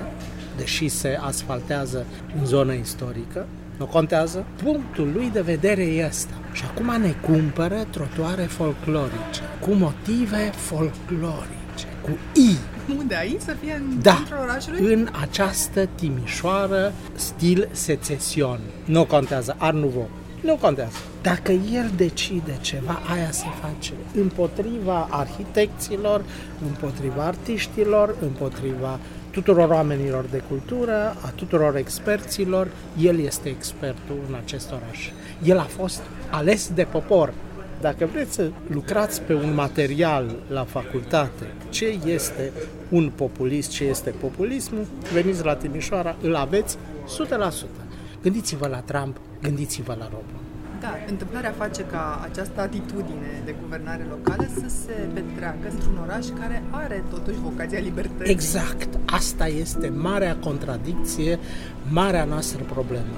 deși se asfaltează în zonă istorică. Nu contează. Punctul lui de vedere e ăsta. Și acum ne cumpără trotuare folclorice, cu motive folclorice, cu I. Unde ai să fie în centrul orașului? În această Timișoară, stil secesion. Nu contează. Art Nouveau. Nu contează. Dacă el decide ceva, aia se face. Împotriva arhitecților, împotriva artiștilor, împotriva tuturor oamenilor de cultură, a tuturor experților, el este expertul în acest oraș. El a fost ales de popor. Dacă vreți să lucrați pe un material la facultate, ce este un populist, ce este populismul, veniți la Timișoara, îl aveți 100%. Gândiți-vă la Trump, gândiți-vă la Robu. Da, întâmplarea face ca această atitudine de guvernare locală să se petreacă într-un oraș care are totuși vocația libertății. Exact, asta este marea contradicție, marea noastră problemă.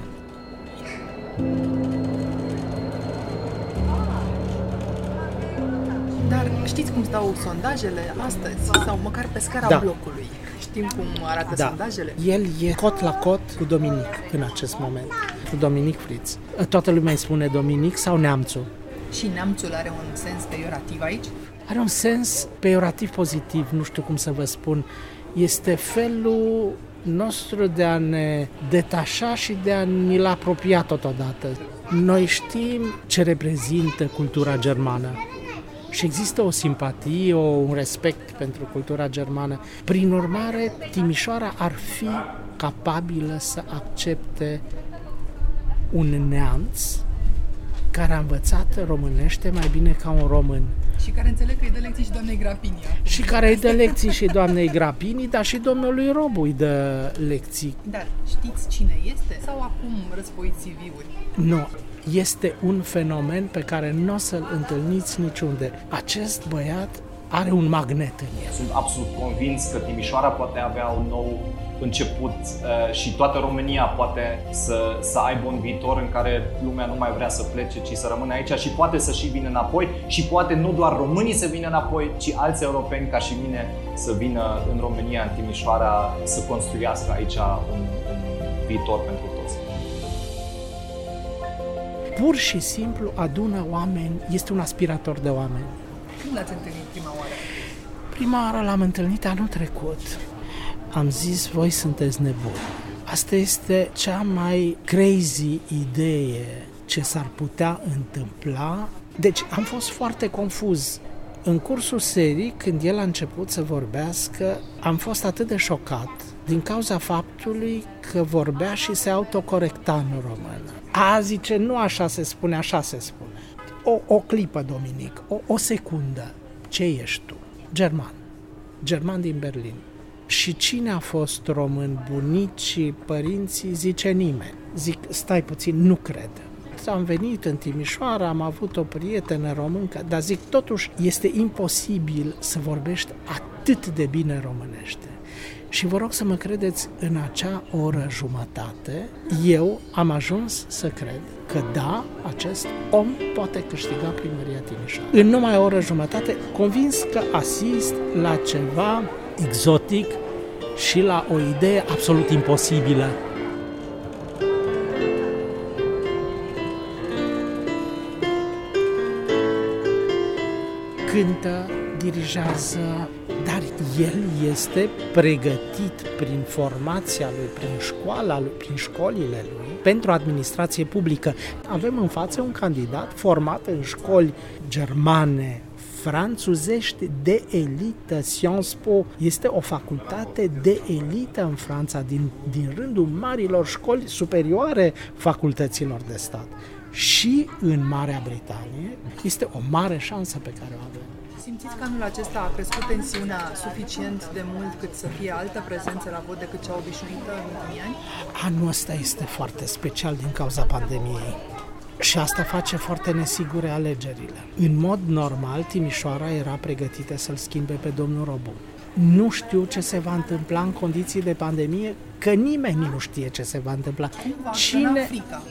Dar știți cum stau sondajele astăzi, sau măcar pe scara blocului? Știm cum arată sondajele? El e cot la cot cu Dominic în acest moment, cu Dominic Fritz. Toată lumea îi spune Dominic sau Neamțul. Și Neamțul are un sens peiorativ aici? Are un sens peiorativ pozitiv, nu știu cum să vă spun. Este felul nostru de a ne detașa și de a ne-l apropia totodată. Noi știm ce reprezintă cultura germană. Și există o simpatie, un respect pentru cultura germană. Prin urmare, Timișoara ar fi capabilă să accepte un neamț care a învățat românește mai bine ca un român. Și care înțeleg că îi dă lecții și doamnei Grapini. Și care îi dă lecții și doamnei Grapini, dar și domnului Robu îi dă lecții. Dar știți cine este? Sau acum răspoiți CV-uri? Nu. Este un fenomen pe care nu o să-l întâlniți niciunde. Acest băiat are un magnet în el. Sunt absolut convins că Timișoara poate avea un nou început și toată România poate să aibă un viitor în care lumea nu mai vrea să plece, ci să rămână aici și poate să și vină înapoi și poate nu doar românii să vină înapoi, ci alți europeni ca și mine să vină în România, în Timișoara, să construiască aici un viitor pentru toți. Pur și simplu adună oameni, este un aspirator de oameni. Când l-ați întâlnit prima oară? Prima oară l-am întâlnit anul trecut. Am zis, voi sunteți nebuni. Asta este cea mai crazy idee ce s-ar putea întâmpla. Deci am fost foarte confuz. În cursul serii, când el a început să vorbească, am fost atât de șocat din cauza faptului că vorbea și se autocorecta în română. A zice, nu așa se spune, așa se spune. O clipă, Dominic, o secundă. Ce ești tu? German. German din Berlin. Și cine a fost român? Bunicii, părinții? Zice nimeni. Zic, stai puțin, nu cred. Am venit în Timișoara, am avut o prietenă româncă, dar zic, totuși, este imposibil să vorbești atât de bine românește. Și vă rog să mă credeți, în acea oră jumătate, eu am ajuns să cred că da, acest om poate câștiga primăria Timișoara. În numai o oră jumătate, convins că asist la ceva exotic și la o idee absolut imposibilă. Cântă, dirigează, dar el este pregătit prin formația lui, prin școala lui, prin școlile lui, pentru administrație publică. Avem în față un candidat format în școli germane, franțuzești de elită. Sciences Po este o facultate de elită în Franța, din rândul marilor școli superioare facultăților de stat. Și în Marea Britanie este o mare șansă pe care o avem. Simțiți că anul acesta a crescut tensiunea suficient de mult cât să fie altă prezență la vot decât cea obișnuită în ultimii ani? Anul ăsta este foarte special din cauza pandemiei. Și asta face foarte nesigure alegerile. În mod normal, Timișoara era pregătită să-l schimbe pe domnul Robu. Nu știu ce se va întâmpla în condiții de pandemie, că nimeni nu știe ce se va întâmpla.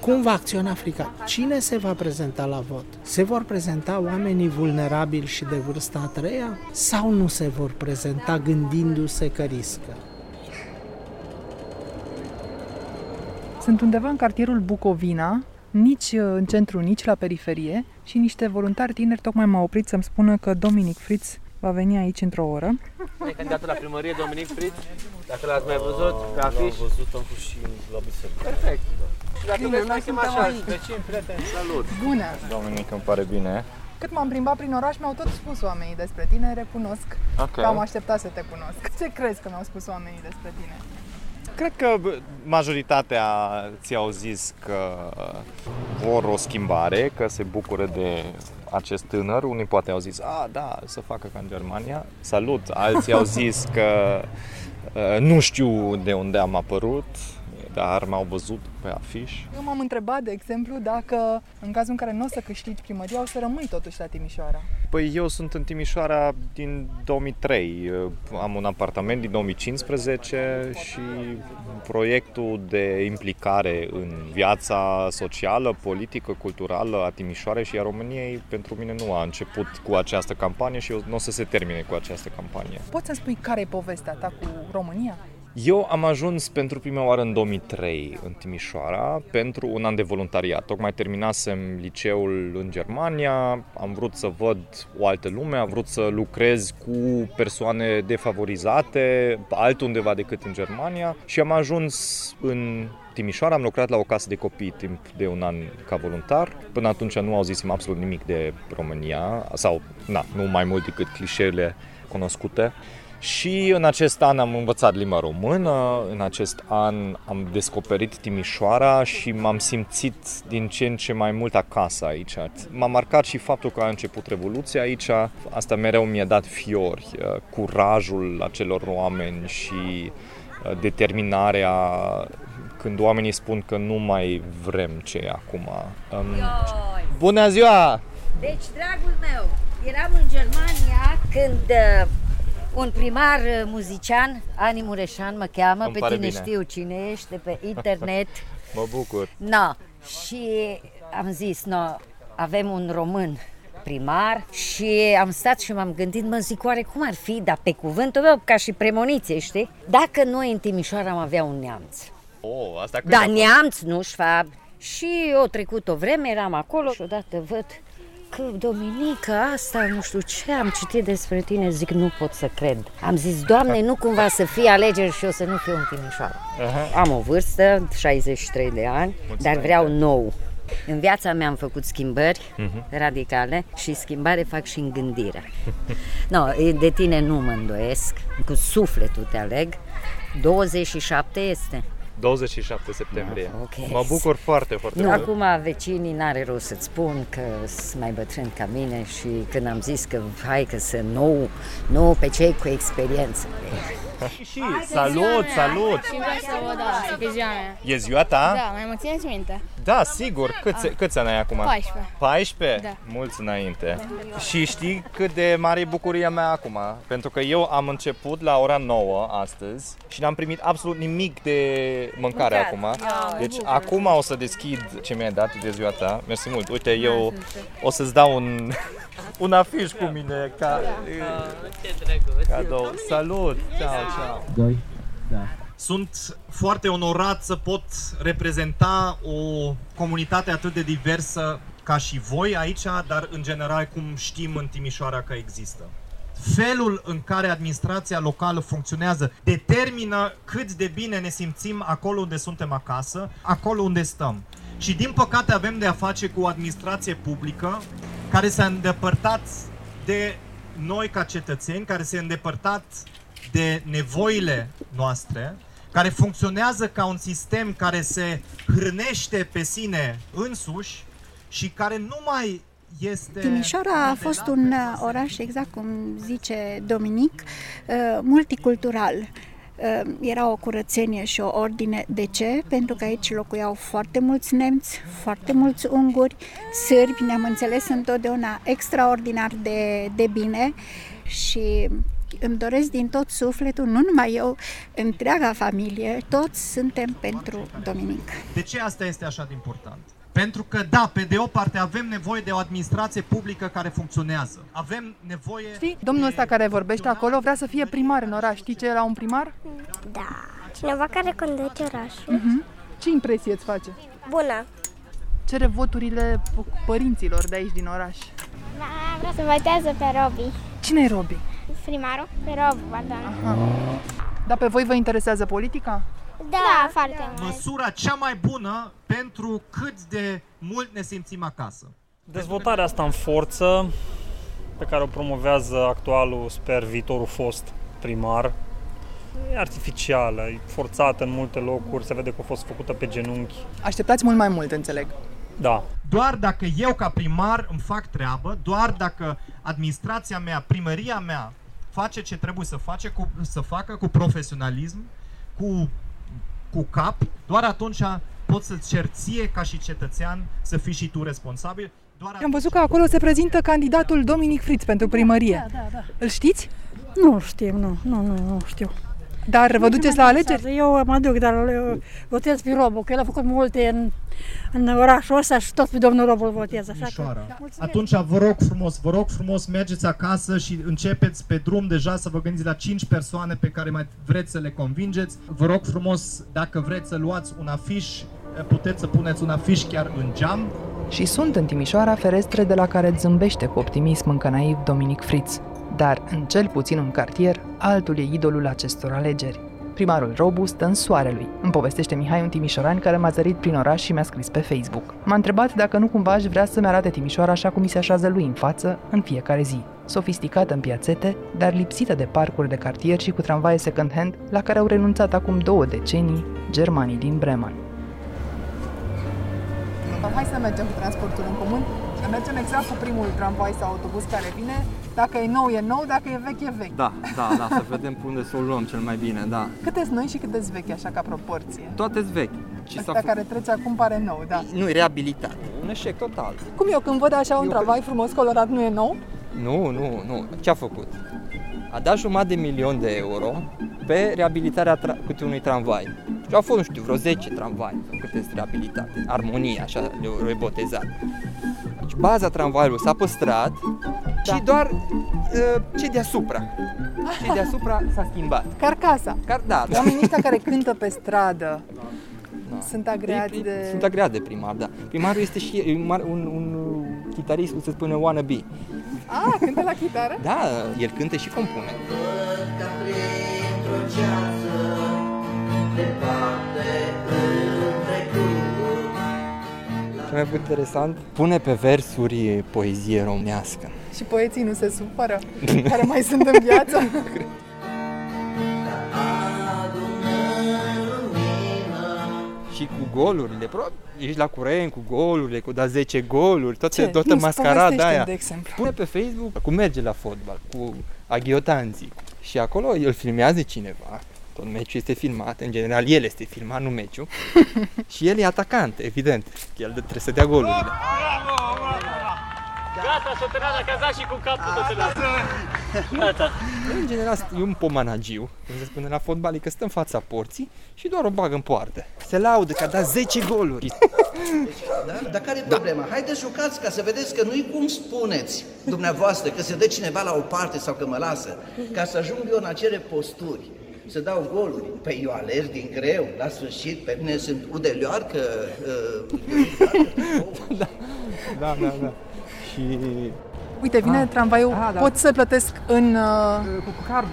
Cum va acționa Africa? Cine se va prezenta la vot? Se vor prezenta oamenii vulnerabili și de vârsta a treia? Sau nu se vor prezenta gândindu-se că riscă? Sunt undeva în cartierul Bucovina, nici în centru, nici la periferie, și niște voluntari tineri tocmai m-au oprit să-mi spună că Dominic Fritz va veni aici într-o oră. E candidatul la primărie, Dominic Fritz. Dacă l-ați mai văzut pe afiș. L-am văzut, am fost și la biserică. Perfect. Și dacă vreți, mai chem așa, vecini, prieteni, salut. Bună! Dominic, îmi pare bine. Cât m-am plimbat prin oraș, mi-au tot spus oamenii despre tine, recunosc că am așteptat să te cunosc. Ce crezi că mi-au spus oamenii despre tine? Cred că majoritatea ți-au zis că vor o schimbare, că se bucură de acest tânăr. Unii poate au zis, da, să facă ca în Germania, salut. Alții au zis că nu știu de unde am apărut. dar m-au văzut pe afiș. Eu m-am întrebat, de exemplu, dacă în cazul în care nu o să câștigi primăria, o să rămâi totuși la Timișoara. Păi eu sunt în Timișoara din 2003, am un apartament din 2015 și proiectul de implicare în viața socială, politică, culturală a Timișoarei și a României pentru mine nu a început cu această campanie și nu o să se termine cu această campanie. Poți să-mi spui care e povestea ta cu România? Eu am ajuns pentru prima oară în 2003 în Timișoara pentru un an de voluntariat. Tocmai terminasem liceul în Germania, am vrut să văd o altă lume, am vrut să lucrez cu persoane defavorizate altundeva decât în Germania și am ajuns în Timișoara, am lucrat la o casă de copii timp de un an ca voluntar. Până atunci nu auzisem absolut nimic de România sau nu mai mult decât clișeele cunoscute. Și în acest an am învățat limba română, în acest an am descoperit Timișoara și m-am simțit din ce în ce mai mult acasă aici. M-a marcat și faptul că a început revoluția aici, asta mereu mi-a dat fiori, curajul acelor oameni și determinarea când oamenii spun că nu mai vrem ce e acum. Bună ziua! Deci, dragul meu, eram în Germania când... Un primar muzician, Ani Mureșan mă cheamă, pe tine bine. Știu cine ești, de pe internet. Mă bucur. No, și am zis, avem un român primar și am stat și m-am gândit, mă zic, oare cum ar fi, dar pe cuvântul meu, ca și premoniție, știi? Dacă noi în Timișoara am avea un neamț. Oh, asta da, neamț, nu șfab. Și eu trecut o vreme, eram acolo și odată văd... Că, Dominica, asta, nu știu ce, am citit despre tine, zic, nu pot să cred. Am zis, Doamne, nu cumva să fie alegeri și eu să nu fiu în Timișoara. Am o vârstă, 63 de ani, mulțumesc, dar vreau nou. În viața mea am făcut schimbări radicale și schimbare fac și în gândirea. De tine nu mă îndoiesc, cu sufletul te aleg, 27 este. 27 septembrie. Okay. Mă bucur foarte, foarte mult. Acum vecinii n-are rost să-ți spun că sunt mai bătrâni ca mine și când am zis că hai că sunt nou pe cei cu experiență. Și salut! Și vreau să vă dau ziua. E ziua ta? Da, mai mă țineți minte. Da, sigur. Câți ani ai acum? 14. 14? Da. Mulți înainte. Da. Și știi cât de mare e bucuria mea acum? Pentru că eu am început la ora 9 astăzi și n-am primit absolut nimic de mâncare acum. Da, deci acum o să deschid ce mi-ai dat de ziua ta. Mersi mult. Uite, eu o să-ți dau un afiș cu mine cadou. Salut! Ciao. Doi. Da. Sunt foarte onorat să pot reprezenta o comunitate atât de diversă ca și voi aici, dar în general cum știm în Timișoara că există. Felul în care administrația locală funcționează determină cât de bine ne simțim acolo unde suntem acasă, acolo unde stăm. Și din păcate avem de a face cu o administrație publică care s-a îndepărtat de noi ca cetățeni, care s-a îndepărtat de nevoile noastre, care funcționează ca un sistem care se hrănește pe sine însuși și care nu mai este... Timișoara a fost un oraș, exact cum zice Dominic, multicultural. Era o curățenie și o ordine. De ce? Pentru că aici locuiau foarte mulți nemți, foarte mulți unguri, sârbi, ne-am înțeles întotdeauna extraordinar de bine și... Îmi doresc din tot sufletul, nu numai eu, întreaga familie, toți suntem pentru Dominic. De ce asta este așa de important? Pentru că, da, pe de o parte avem nevoie de o administrație publică care funcționează. Avem nevoie... Știi, domnul ăsta care vorbește acolo vrea să fie primar în oraș. Știi ce era un primar? Da, cineva care conduce orașul. Ce impresie îți face? Bună! Cere voturile părinților de aici din oraș. Da, vreau să votează pe Robi. Cine e Robi? Primarul? Pe Robu, pardon. Dar pe voi vă interesează politica? Da, foarte mult. Măsura cea mai bună pentru cât de mult ne simțim acasă. Dezvoltarea asta în forță, pe care o promovează actualul, sper, viitorul fost primar, e artificială, e forțată în multe locuri, se vede că a fost făcută pe genunchi. Așteptați mult mai mult, înțeleg. Da. Doar dacă eu ca primar îmi fac treabă, doar dacă administrația mea, primăria mea face ce trebuie să facă cu profesionalism, cu cu cap, doar atunci poți să-ți ceri ție, ca și cetățean, să fii și tu responsabil. Am văzut că acolo se prezintă candidatul Dominic Fritz pentru primărie. Da, da, da. Îl știți? Nu știu, nu știu. Dar vă duceți la alegeri? Eu mă duc, dar votez pe Robu, că el a făcut multe în orașul ăsta și tot pe domnul Robu îl votez. Așa că... Atunci vă rog frumos, mergeți acasă și începeți pe drum deja să vă gândiți la 5 persoane pe care mai vreți să le convingeți. Vă rog frumos, dacă vreți să luați un afiș, puteți să puneți un afiș chiar în geam. Și sunt în Timișoara ferestre de la care zâmbește cu optimism încă naiv Dominic Fritz. Dar, în cel puțin un cartier, altul e idolul acestor alegeri. Primarul Robu stă în soarelui. Îmi povestește Mihai, un timișoran care m-a zărit prin oraș și mi-a scris pe Facebook. M-a întrebat dacă nu cumva aș vrea să-mi arate Timișoara așa cum mi se așează lui în față, în fiecare zi. Sofisticată în piațete, dar lipsită de parcuri de cartier și cu tramvaie second-hand, la care au renunțat acum 2 decenii germanii din Bremen. Hai să mergem cu transportul în comun. Mergem exact cu primul tramvai sau autobuz care vine. Dacă e nou, e nou, dacă e vechi, e vechi. Da, să vedem pe unde să o luăm cel mai bine, da. Câte-s noi și câte-s vechi, așa ca proporție? Toate-s vechi. Ăsta care trece acum pare nou, da. Nu, e reabilitat. Un eșec total. Cum eu când văd așa un tramvai frumos colorat, nu e nou? Nu. Ce-a făcut? A dat 1,5 milion de euro pe reabilitarea câte unui tramvai. Și au fost, nu știu, vreo 10 tramvai câte-s reabilitate. Armonia, așa le-au botezat. Baza tramvaiului s-a păstrat, da. Și doar ce deasupra s-a schimbat. Carcasa. Da. Oamenii ăștia care cântă pe stradă, da. Sunt agreați de... Sunt agreați de primar, da. Primarul este și un chitarist, cum se spune, wannabe. Ah, cântă la chitară? Da, el cântă și compune. Ce mai interesant, pune pe versuri poezie românească. Și poeții nu se supără, care mai sunt în viață. Și cu golurile, ești la curent cu golurile, cu da 10 goluri, toată mascarada aia. De exemplu. Pune pe Facebook cum merge la fotbal, cu aghiotanții. Și acolo îl filmează cineva. Tot meciul este filmat, în general el este filmat, nu meciul. Și el e atacant, evident. El trebuie să dea golurile. Gata, s-o tânat la caza și cu capul tot. În general e un pomanagiu, cum se spune la fotbal, e că stă în fața porții și doar o bagă în poartă. Se laudă că a dat 10 goluri. Da? Dar care e problema? Da. Haideți, jucați ca să vedeți că nu-i cum spuneți dumneavoastră, că se dă cineva la o parte sau că mă lasă, ca să ajung eu în acele posturi. Să dau goluri. Păi eu alerg din greu, la sfârșit, pe mine sunt udelioarcă. Da. Și... Uite, vine tramvaiul, da. Pot să plătesc în... Cu card.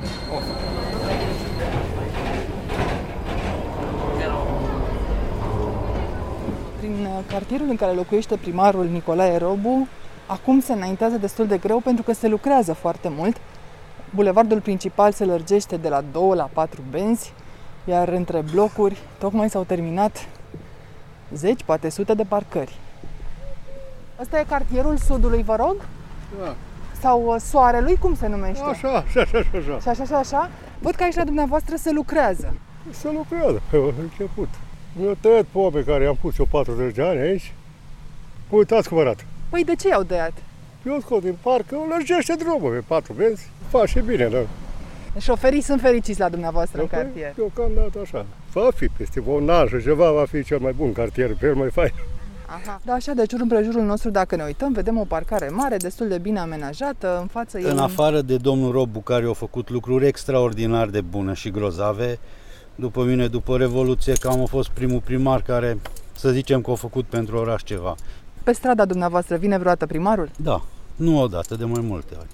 Prin cartierul în care locuiește primarul Nicolae Robu, acum se înaintează destul de greu pentru că se lucrează foarte mult. Bulevardul principal se lărgește de la 2 la 4 benzi, iar între blocuri tocmai s-au terminat 10, poate 100 de parcări. Ăsta e cartierul Sudului, vă rog? Da. Sau Soarelui, cum se numește? Așa. Și așa. Văd că aici la dumneavoastră se lucrează. Se lucrează, eu început. Eu tăiat pome care am pus eu 40 de ani aici. Uitați cum arată. Păi de ce i-au tăiat? Eu scot din parc, lărgește drumul pe 4 benzi. Face bine, da. Șoferii sunt fericiți la dumneavoastră în cartier. Eu cam dat așa. Va fi peste Vonaj, ceva, va fi cel mai bun cartier, pe el mai fain. Aha. Da, așa, deci împrejurul nostru, dacă ne uităm, vedem o parcare mare, destul de bine amenajată, în față ei... În afară de domnul Robu, care a făcut lucruri extraordinar de bune și grozave, după mine, după Revoluție, cam a fost primul primar care, să zicem că a făcut pentru oraș ceva. Pe strada dumneavoastră vine vreodată primarul? Da, nu odată, de mai multe ori.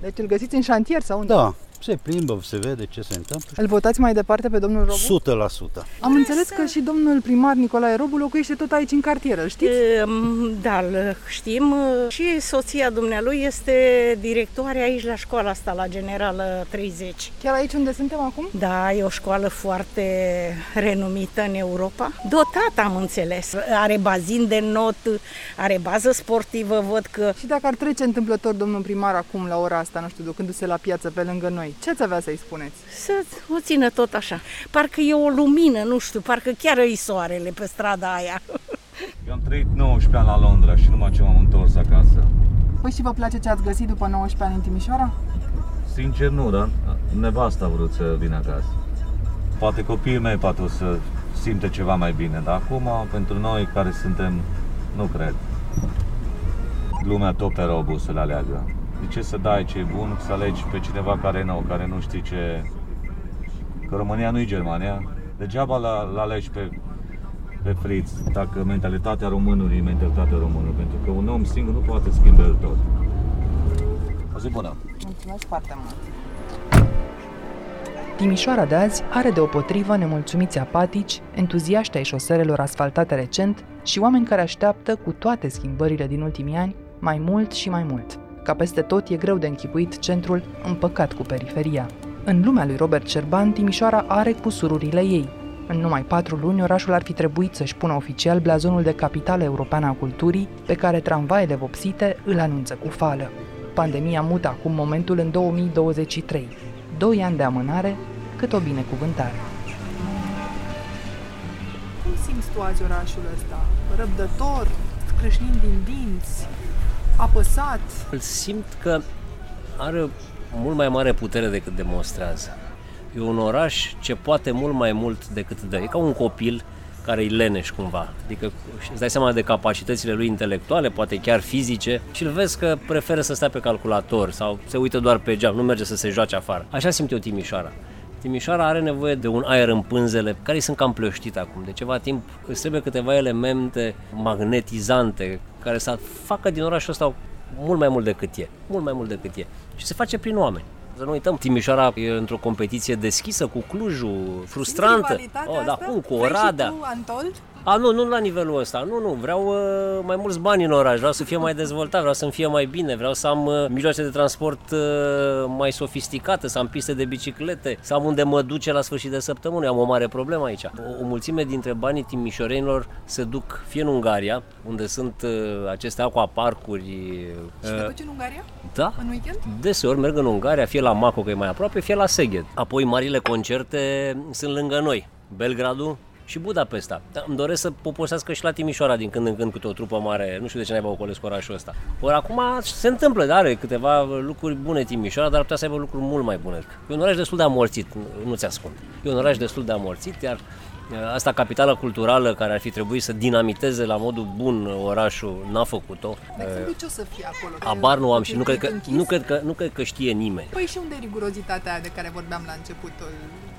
Deci îl găsiți în șantier sau unde? Da, se plimbă, se vede ce se întâmplă. Îl votați mai departe pe domnul Robu? 100%. Am înțeles că și domnul primar Nicolae Robu locuiește tot aici în cartier, îl știți? Da, îl știm. Și soția dumnealui este directoare aici la școala asta, la Generală 30. Chiar aici unde suntem acum? Da, e o școală foarte renumită în Europa. Dotată, am înțeles. Are bazin de not, are bază sportivă, văd că... Și dacă ar trece întâmplător domnul primar acum la ora asta, nu știu, ducându-se la piață pe lângă noi, mai? Ce ți avea să-i spuneți? Să o țină tot așa. Parcă e o lumină, nu știu, parcă chiar e soarele pe strada aia. Eu am trăit 19 ani la Londra și numai ce m-am întors acasă. Păi și vă place ce ați găsit după 19 ani în Timișoara? Sincer nu, dar nevasta a vrut să vină acasă. Poate copiii mei poate o să simte ceva mai bine, dar acum, pentru noi care suntem, nu cred. Lumea tot pe Robu să le aleagă. De ce să dai ce e bun, să alegi pe cineva care e nou, care nu știi ce... Că România nu e Germania. Degeaba l-alegi pe Fritz, dacă mentalitatea românului e mentalitatea românului, pentru că un om singur nu poate schimba el tot. O zi bună! Mulțumesc foarte mult! Timișoara de azi are deopotrivă nemulțumiți apatici, entuziaști ai șoselelor asfaltate recent și oameni care așteaptă, cu toate schimbările din ultimii ani, mai mult și mai mult. Ca peste tot, e greu de închipuit centrul împăcat cu periferia. În lumea lui Robert Șerban, Timișoara are cusururile ei. În numai 4 luni, orașul ar fi trebuit să-și pună oficial blazonul de capitală europeană a culturii, pe care tramvaiele vopsite îl anunță cu fală. Pandemia mută acum momentul în 2023. 2 ani de amânare, cât o binecuvântare. Cum simți tu azi orașul ăsta? Răbdător, crâșnind din dinți, apăsat? Îl simt că are mult mai mare putere decât demonstrează. E un oraș ce poate mult mai mult decât dă. E ca un copil care-i leneș cumva. Adică îți dai seama de capacitățile lui intelectuale, poate chiar fizice, și îl vezi că preferă să stea pe calculator sau se uită doar pe geam, nu merge să se joace afară. Așa simt eu Timișoara. Timișoara are nevoie de un aer în pânzele, care sunt cam plăștit acum. De ceva timp îți trebuie câteva elemente magnetizante care să facă din orașul ăsta mult mai mult decât e. Mult mai mult decât e. Și se face prin oameni. Să nu uităm, Timișoara e într-o competiție deschisă cu Clujul, frustrantă. Da, cu Oradea. Nu la nivelul ăsta. Nu, vreau mai mulți bani în oraș, vreau să fie mai dezvoltat, vreau să-mi fie mai bine, vreau să am mijloace de transport mai sofisticate, să am piste de biciclete, să am unde mă duce la sfârșit de săptămână. Am o mare problemă aici. O mulțime dintre banii timișorenilor se duc fie în Ungaria, unde sunt aceste aquaparcuri. Și te duci în Ungaria? Da. În weekend? Deseori merg în Ungaria, fie la Maco, că e mai aproape, fie la Szeged. Apoi marile concerte sunt lângă noi, Belgradul și Budapesta. Îmi doresc să poposească și la Timișoara din când în când cu o trupă mare. Nu știu de ce n-aibă ocolesc orașul ăsta. Ori acum se întâmplă, dar are câteva lucruri bune Timișoara, dar ar putea să aibă lucruri mult mai bune. E un oraș destul de amorțit, nu ți ascund. E un oraș destul de amorțit, iar asta, capitala culturală care ar fi trebuit să dinamiteze la modul bun orașul, n-a făcut-o. De exemplu, ce o să fie acolo? Abar nu am și nu cred că știe nimeni. Păi și unde e rigurozitatea aia de care vorbeam la începutul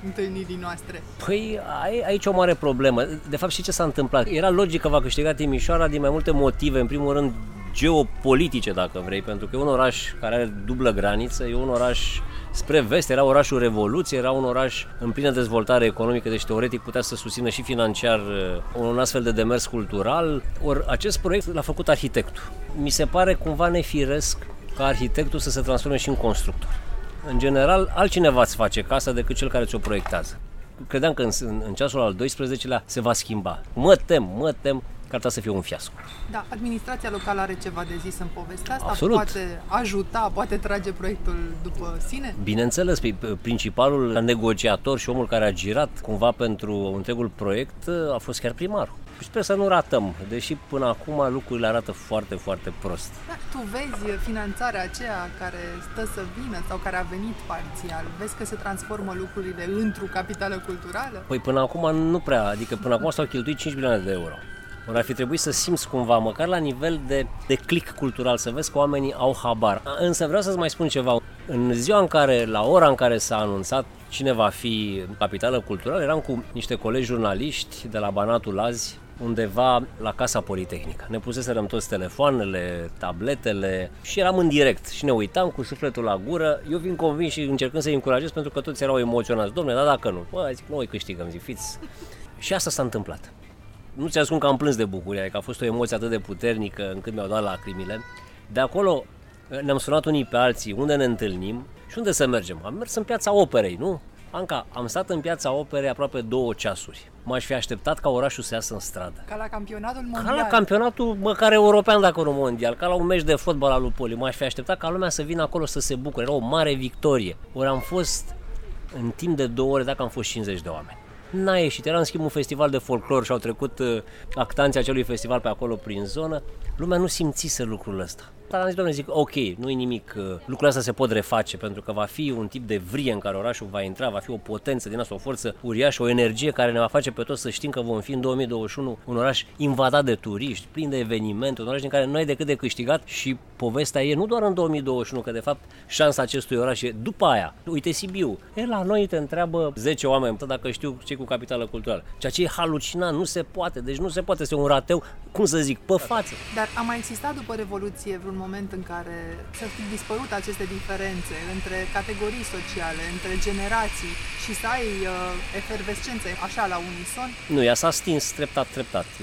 întâlnirii noastre? Păi aici o mare problemă. De fapt, și ce s-a întâmplat? Era logic că va câștiga Timișoara din mai multe motive. În primul rând, geopolitice, dacă vrei, pentru că e un oraș care are dublă graniță, e un oraș spre vest, era orașul Revoluției, era un oraș în plină dezvoltare economică, deci teoretic putea să susțină și financiar un astfel de demers cultural. Or, acest proiect l-a făcut arhitectul. Mi se pare cumva nefiresc ca arhitectul să se transforme și în constructor. În general, altcineva îți face casa decât cel care ți-o proiectează. Credeam că în ceasul al 12-lea se va schimba. Mă tem că ar să fie un fiasco. Da, administrația locală are ceva de zis în povestea asta? Absolut. Poate ajuta, poate trage proiectul după sine? Bineînțeles, principalul negociator și omul care a girat cumva pentru întregul proiect a fost chiar primarul. Și sper să nu ratăm, deși până acum lucrurile arată foarte, foarte prost. Da, tu vezi finanțarea aceea care stă să vină sau care a venit parțial? Vezi că se transformă lucrurile într-o capitală culturală? Păi până acum nu prea, adică până acum s-au cheltuit 5 milioane de euro. Ar fi trebuit să simți cumva, măcar la nivel de click cultural, să vezi că oamenii au habar. Însă vreau să-ți mai spun ceva. În ziua în care, la ora în care s-a anunțat cine va fi capitală culturală, eram cu niște colegi jurnaliști de la Banatul azi, undeva la Casa Politehnică. Ne puseserăm toți telefoanele, tabletele și eram în direct și ne uitam cu sufletul la gură. Eu vin convins și încercând să-i încurajez pentru că toți erau emoționați. Dom'le, dar dacă nu? Bă, zic, noi câștigăm, zic, fiți. Și asta s-a întâmplat. Nu ți ascund că am plâns de bucurie, că a fost o emoție atât de puternică încât mi-au dat lacrimile. De acolo ne-am sunat unii pe alții unde ne întâlnim și unde să mergem. Am mers în Piața Operei, nu? Anca, am stat în Piața Operei aproape 2 ceasuri. M-aș fi așteptat ca orașul să iasă în stradă. Ca la campionatul mondial. Ca la campionatul măcar european, dacă nu mondial. Ca la un meci de fotbal al lui Poli. M-aș fi așteptat ca lumea să vină acolo să se bucure. Era o mare victorie. Ori am fost, în timp de 2 ore, dacă am fost 50 de oameni. N-a ieșit. Era în schimb un festival de folclor și au trecut actanții acelui festival pe acolo prin zonă. Lumea nu simțise lucrul ăsta. Dar am zis, Doamne, zic, ok, nu-i nimic, lucrurile astea se pot reface, pentru că va fi un tip de vrie în care orașul va intra, va fi o potență din asta, o forță uriașă, o energie care ne va face pe toți să știm că vom fi în 2021 un oraș invadat de turiști, plin de evenimente, un oraș din care nu ai decât de câștigat și povestea e nu doar în 2021, că de fapt șansa acestui oraș e după aia. Uite Sibiu, la noi te întreabă 10 oameni, dacă știu ce cu capitală culturală, ceea ce e halucinant, nu se poate, deci nu se poate, este un rateu, cum să zic, pe față. Dar a mai existat după Revoluție vreun moment în care să fi dispărut aceste diferențe între categorii sociale, între generații și să ai efervescențe așa la unison? Nu, ea s-a stins treptat.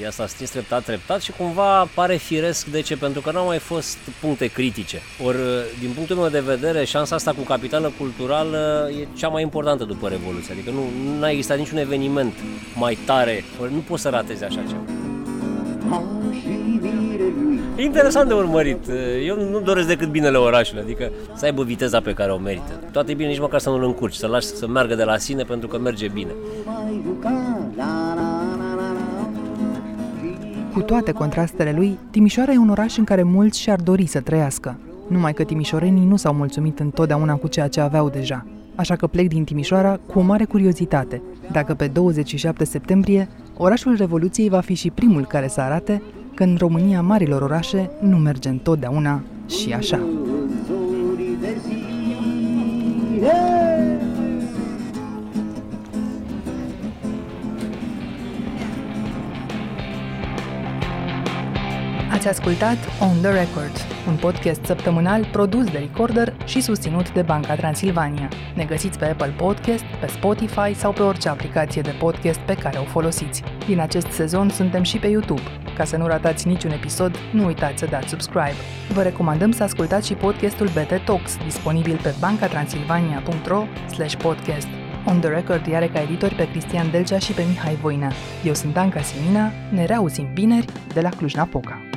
Ea s-a stins treptat și cumva pare firesc. De ce? Pentru că n-au mai fost puncte critice. Ori, din punctul meu de vedere, șansa asta cu capitală culturală e cea mai importantă după Revoluție. Adică nu a existat niciun eveniment mai tare. Ori nu poți să ratezi așa ceva. Interesant de urmărit. Eu nu doresc decât binele orașului, adică să aibă viteza pe care o merită. Toate e bine, nici măcar să nu-l încurci, să-l lași să meargă de la sine, pentru că merge bine. Cu toate contrastele lui, Timișoara e un oraș în care mulți și-ar dori să trăiască. Numai că timișorenii nu s-au mulțumit întotdeauna cu ceea ce aveau deja. Așa că plec din Timișoara cu o mare curiozitate. Dacă pe 27 septembrie, orașul Revoluției va fi și primul care să arate că în România marilor orașe nu merge întotdeauna și așa. Ați ascultat On The Record, un podcast săptămânal produs de Recorder și susținut de Banca Transilvania. Ne găsiți pe Apple Podcast, pe Spotify sau pe orice aplicație de podcast pe care o folosiți. Din acest sezon suntem și pe YouTube. Ca să nu ratați niciun episod, nu uitați să dați subscribe. Vă recomandăm să ascultați și podcastul BT Talks, disponibil pe bancatransilvania.ro/podcast. On The Record are ca editori pe Cristian Delcea și pe Mihai Voina. Eu sunt Anca Simina, ne reauzim vineri de la Cluj-Napoca.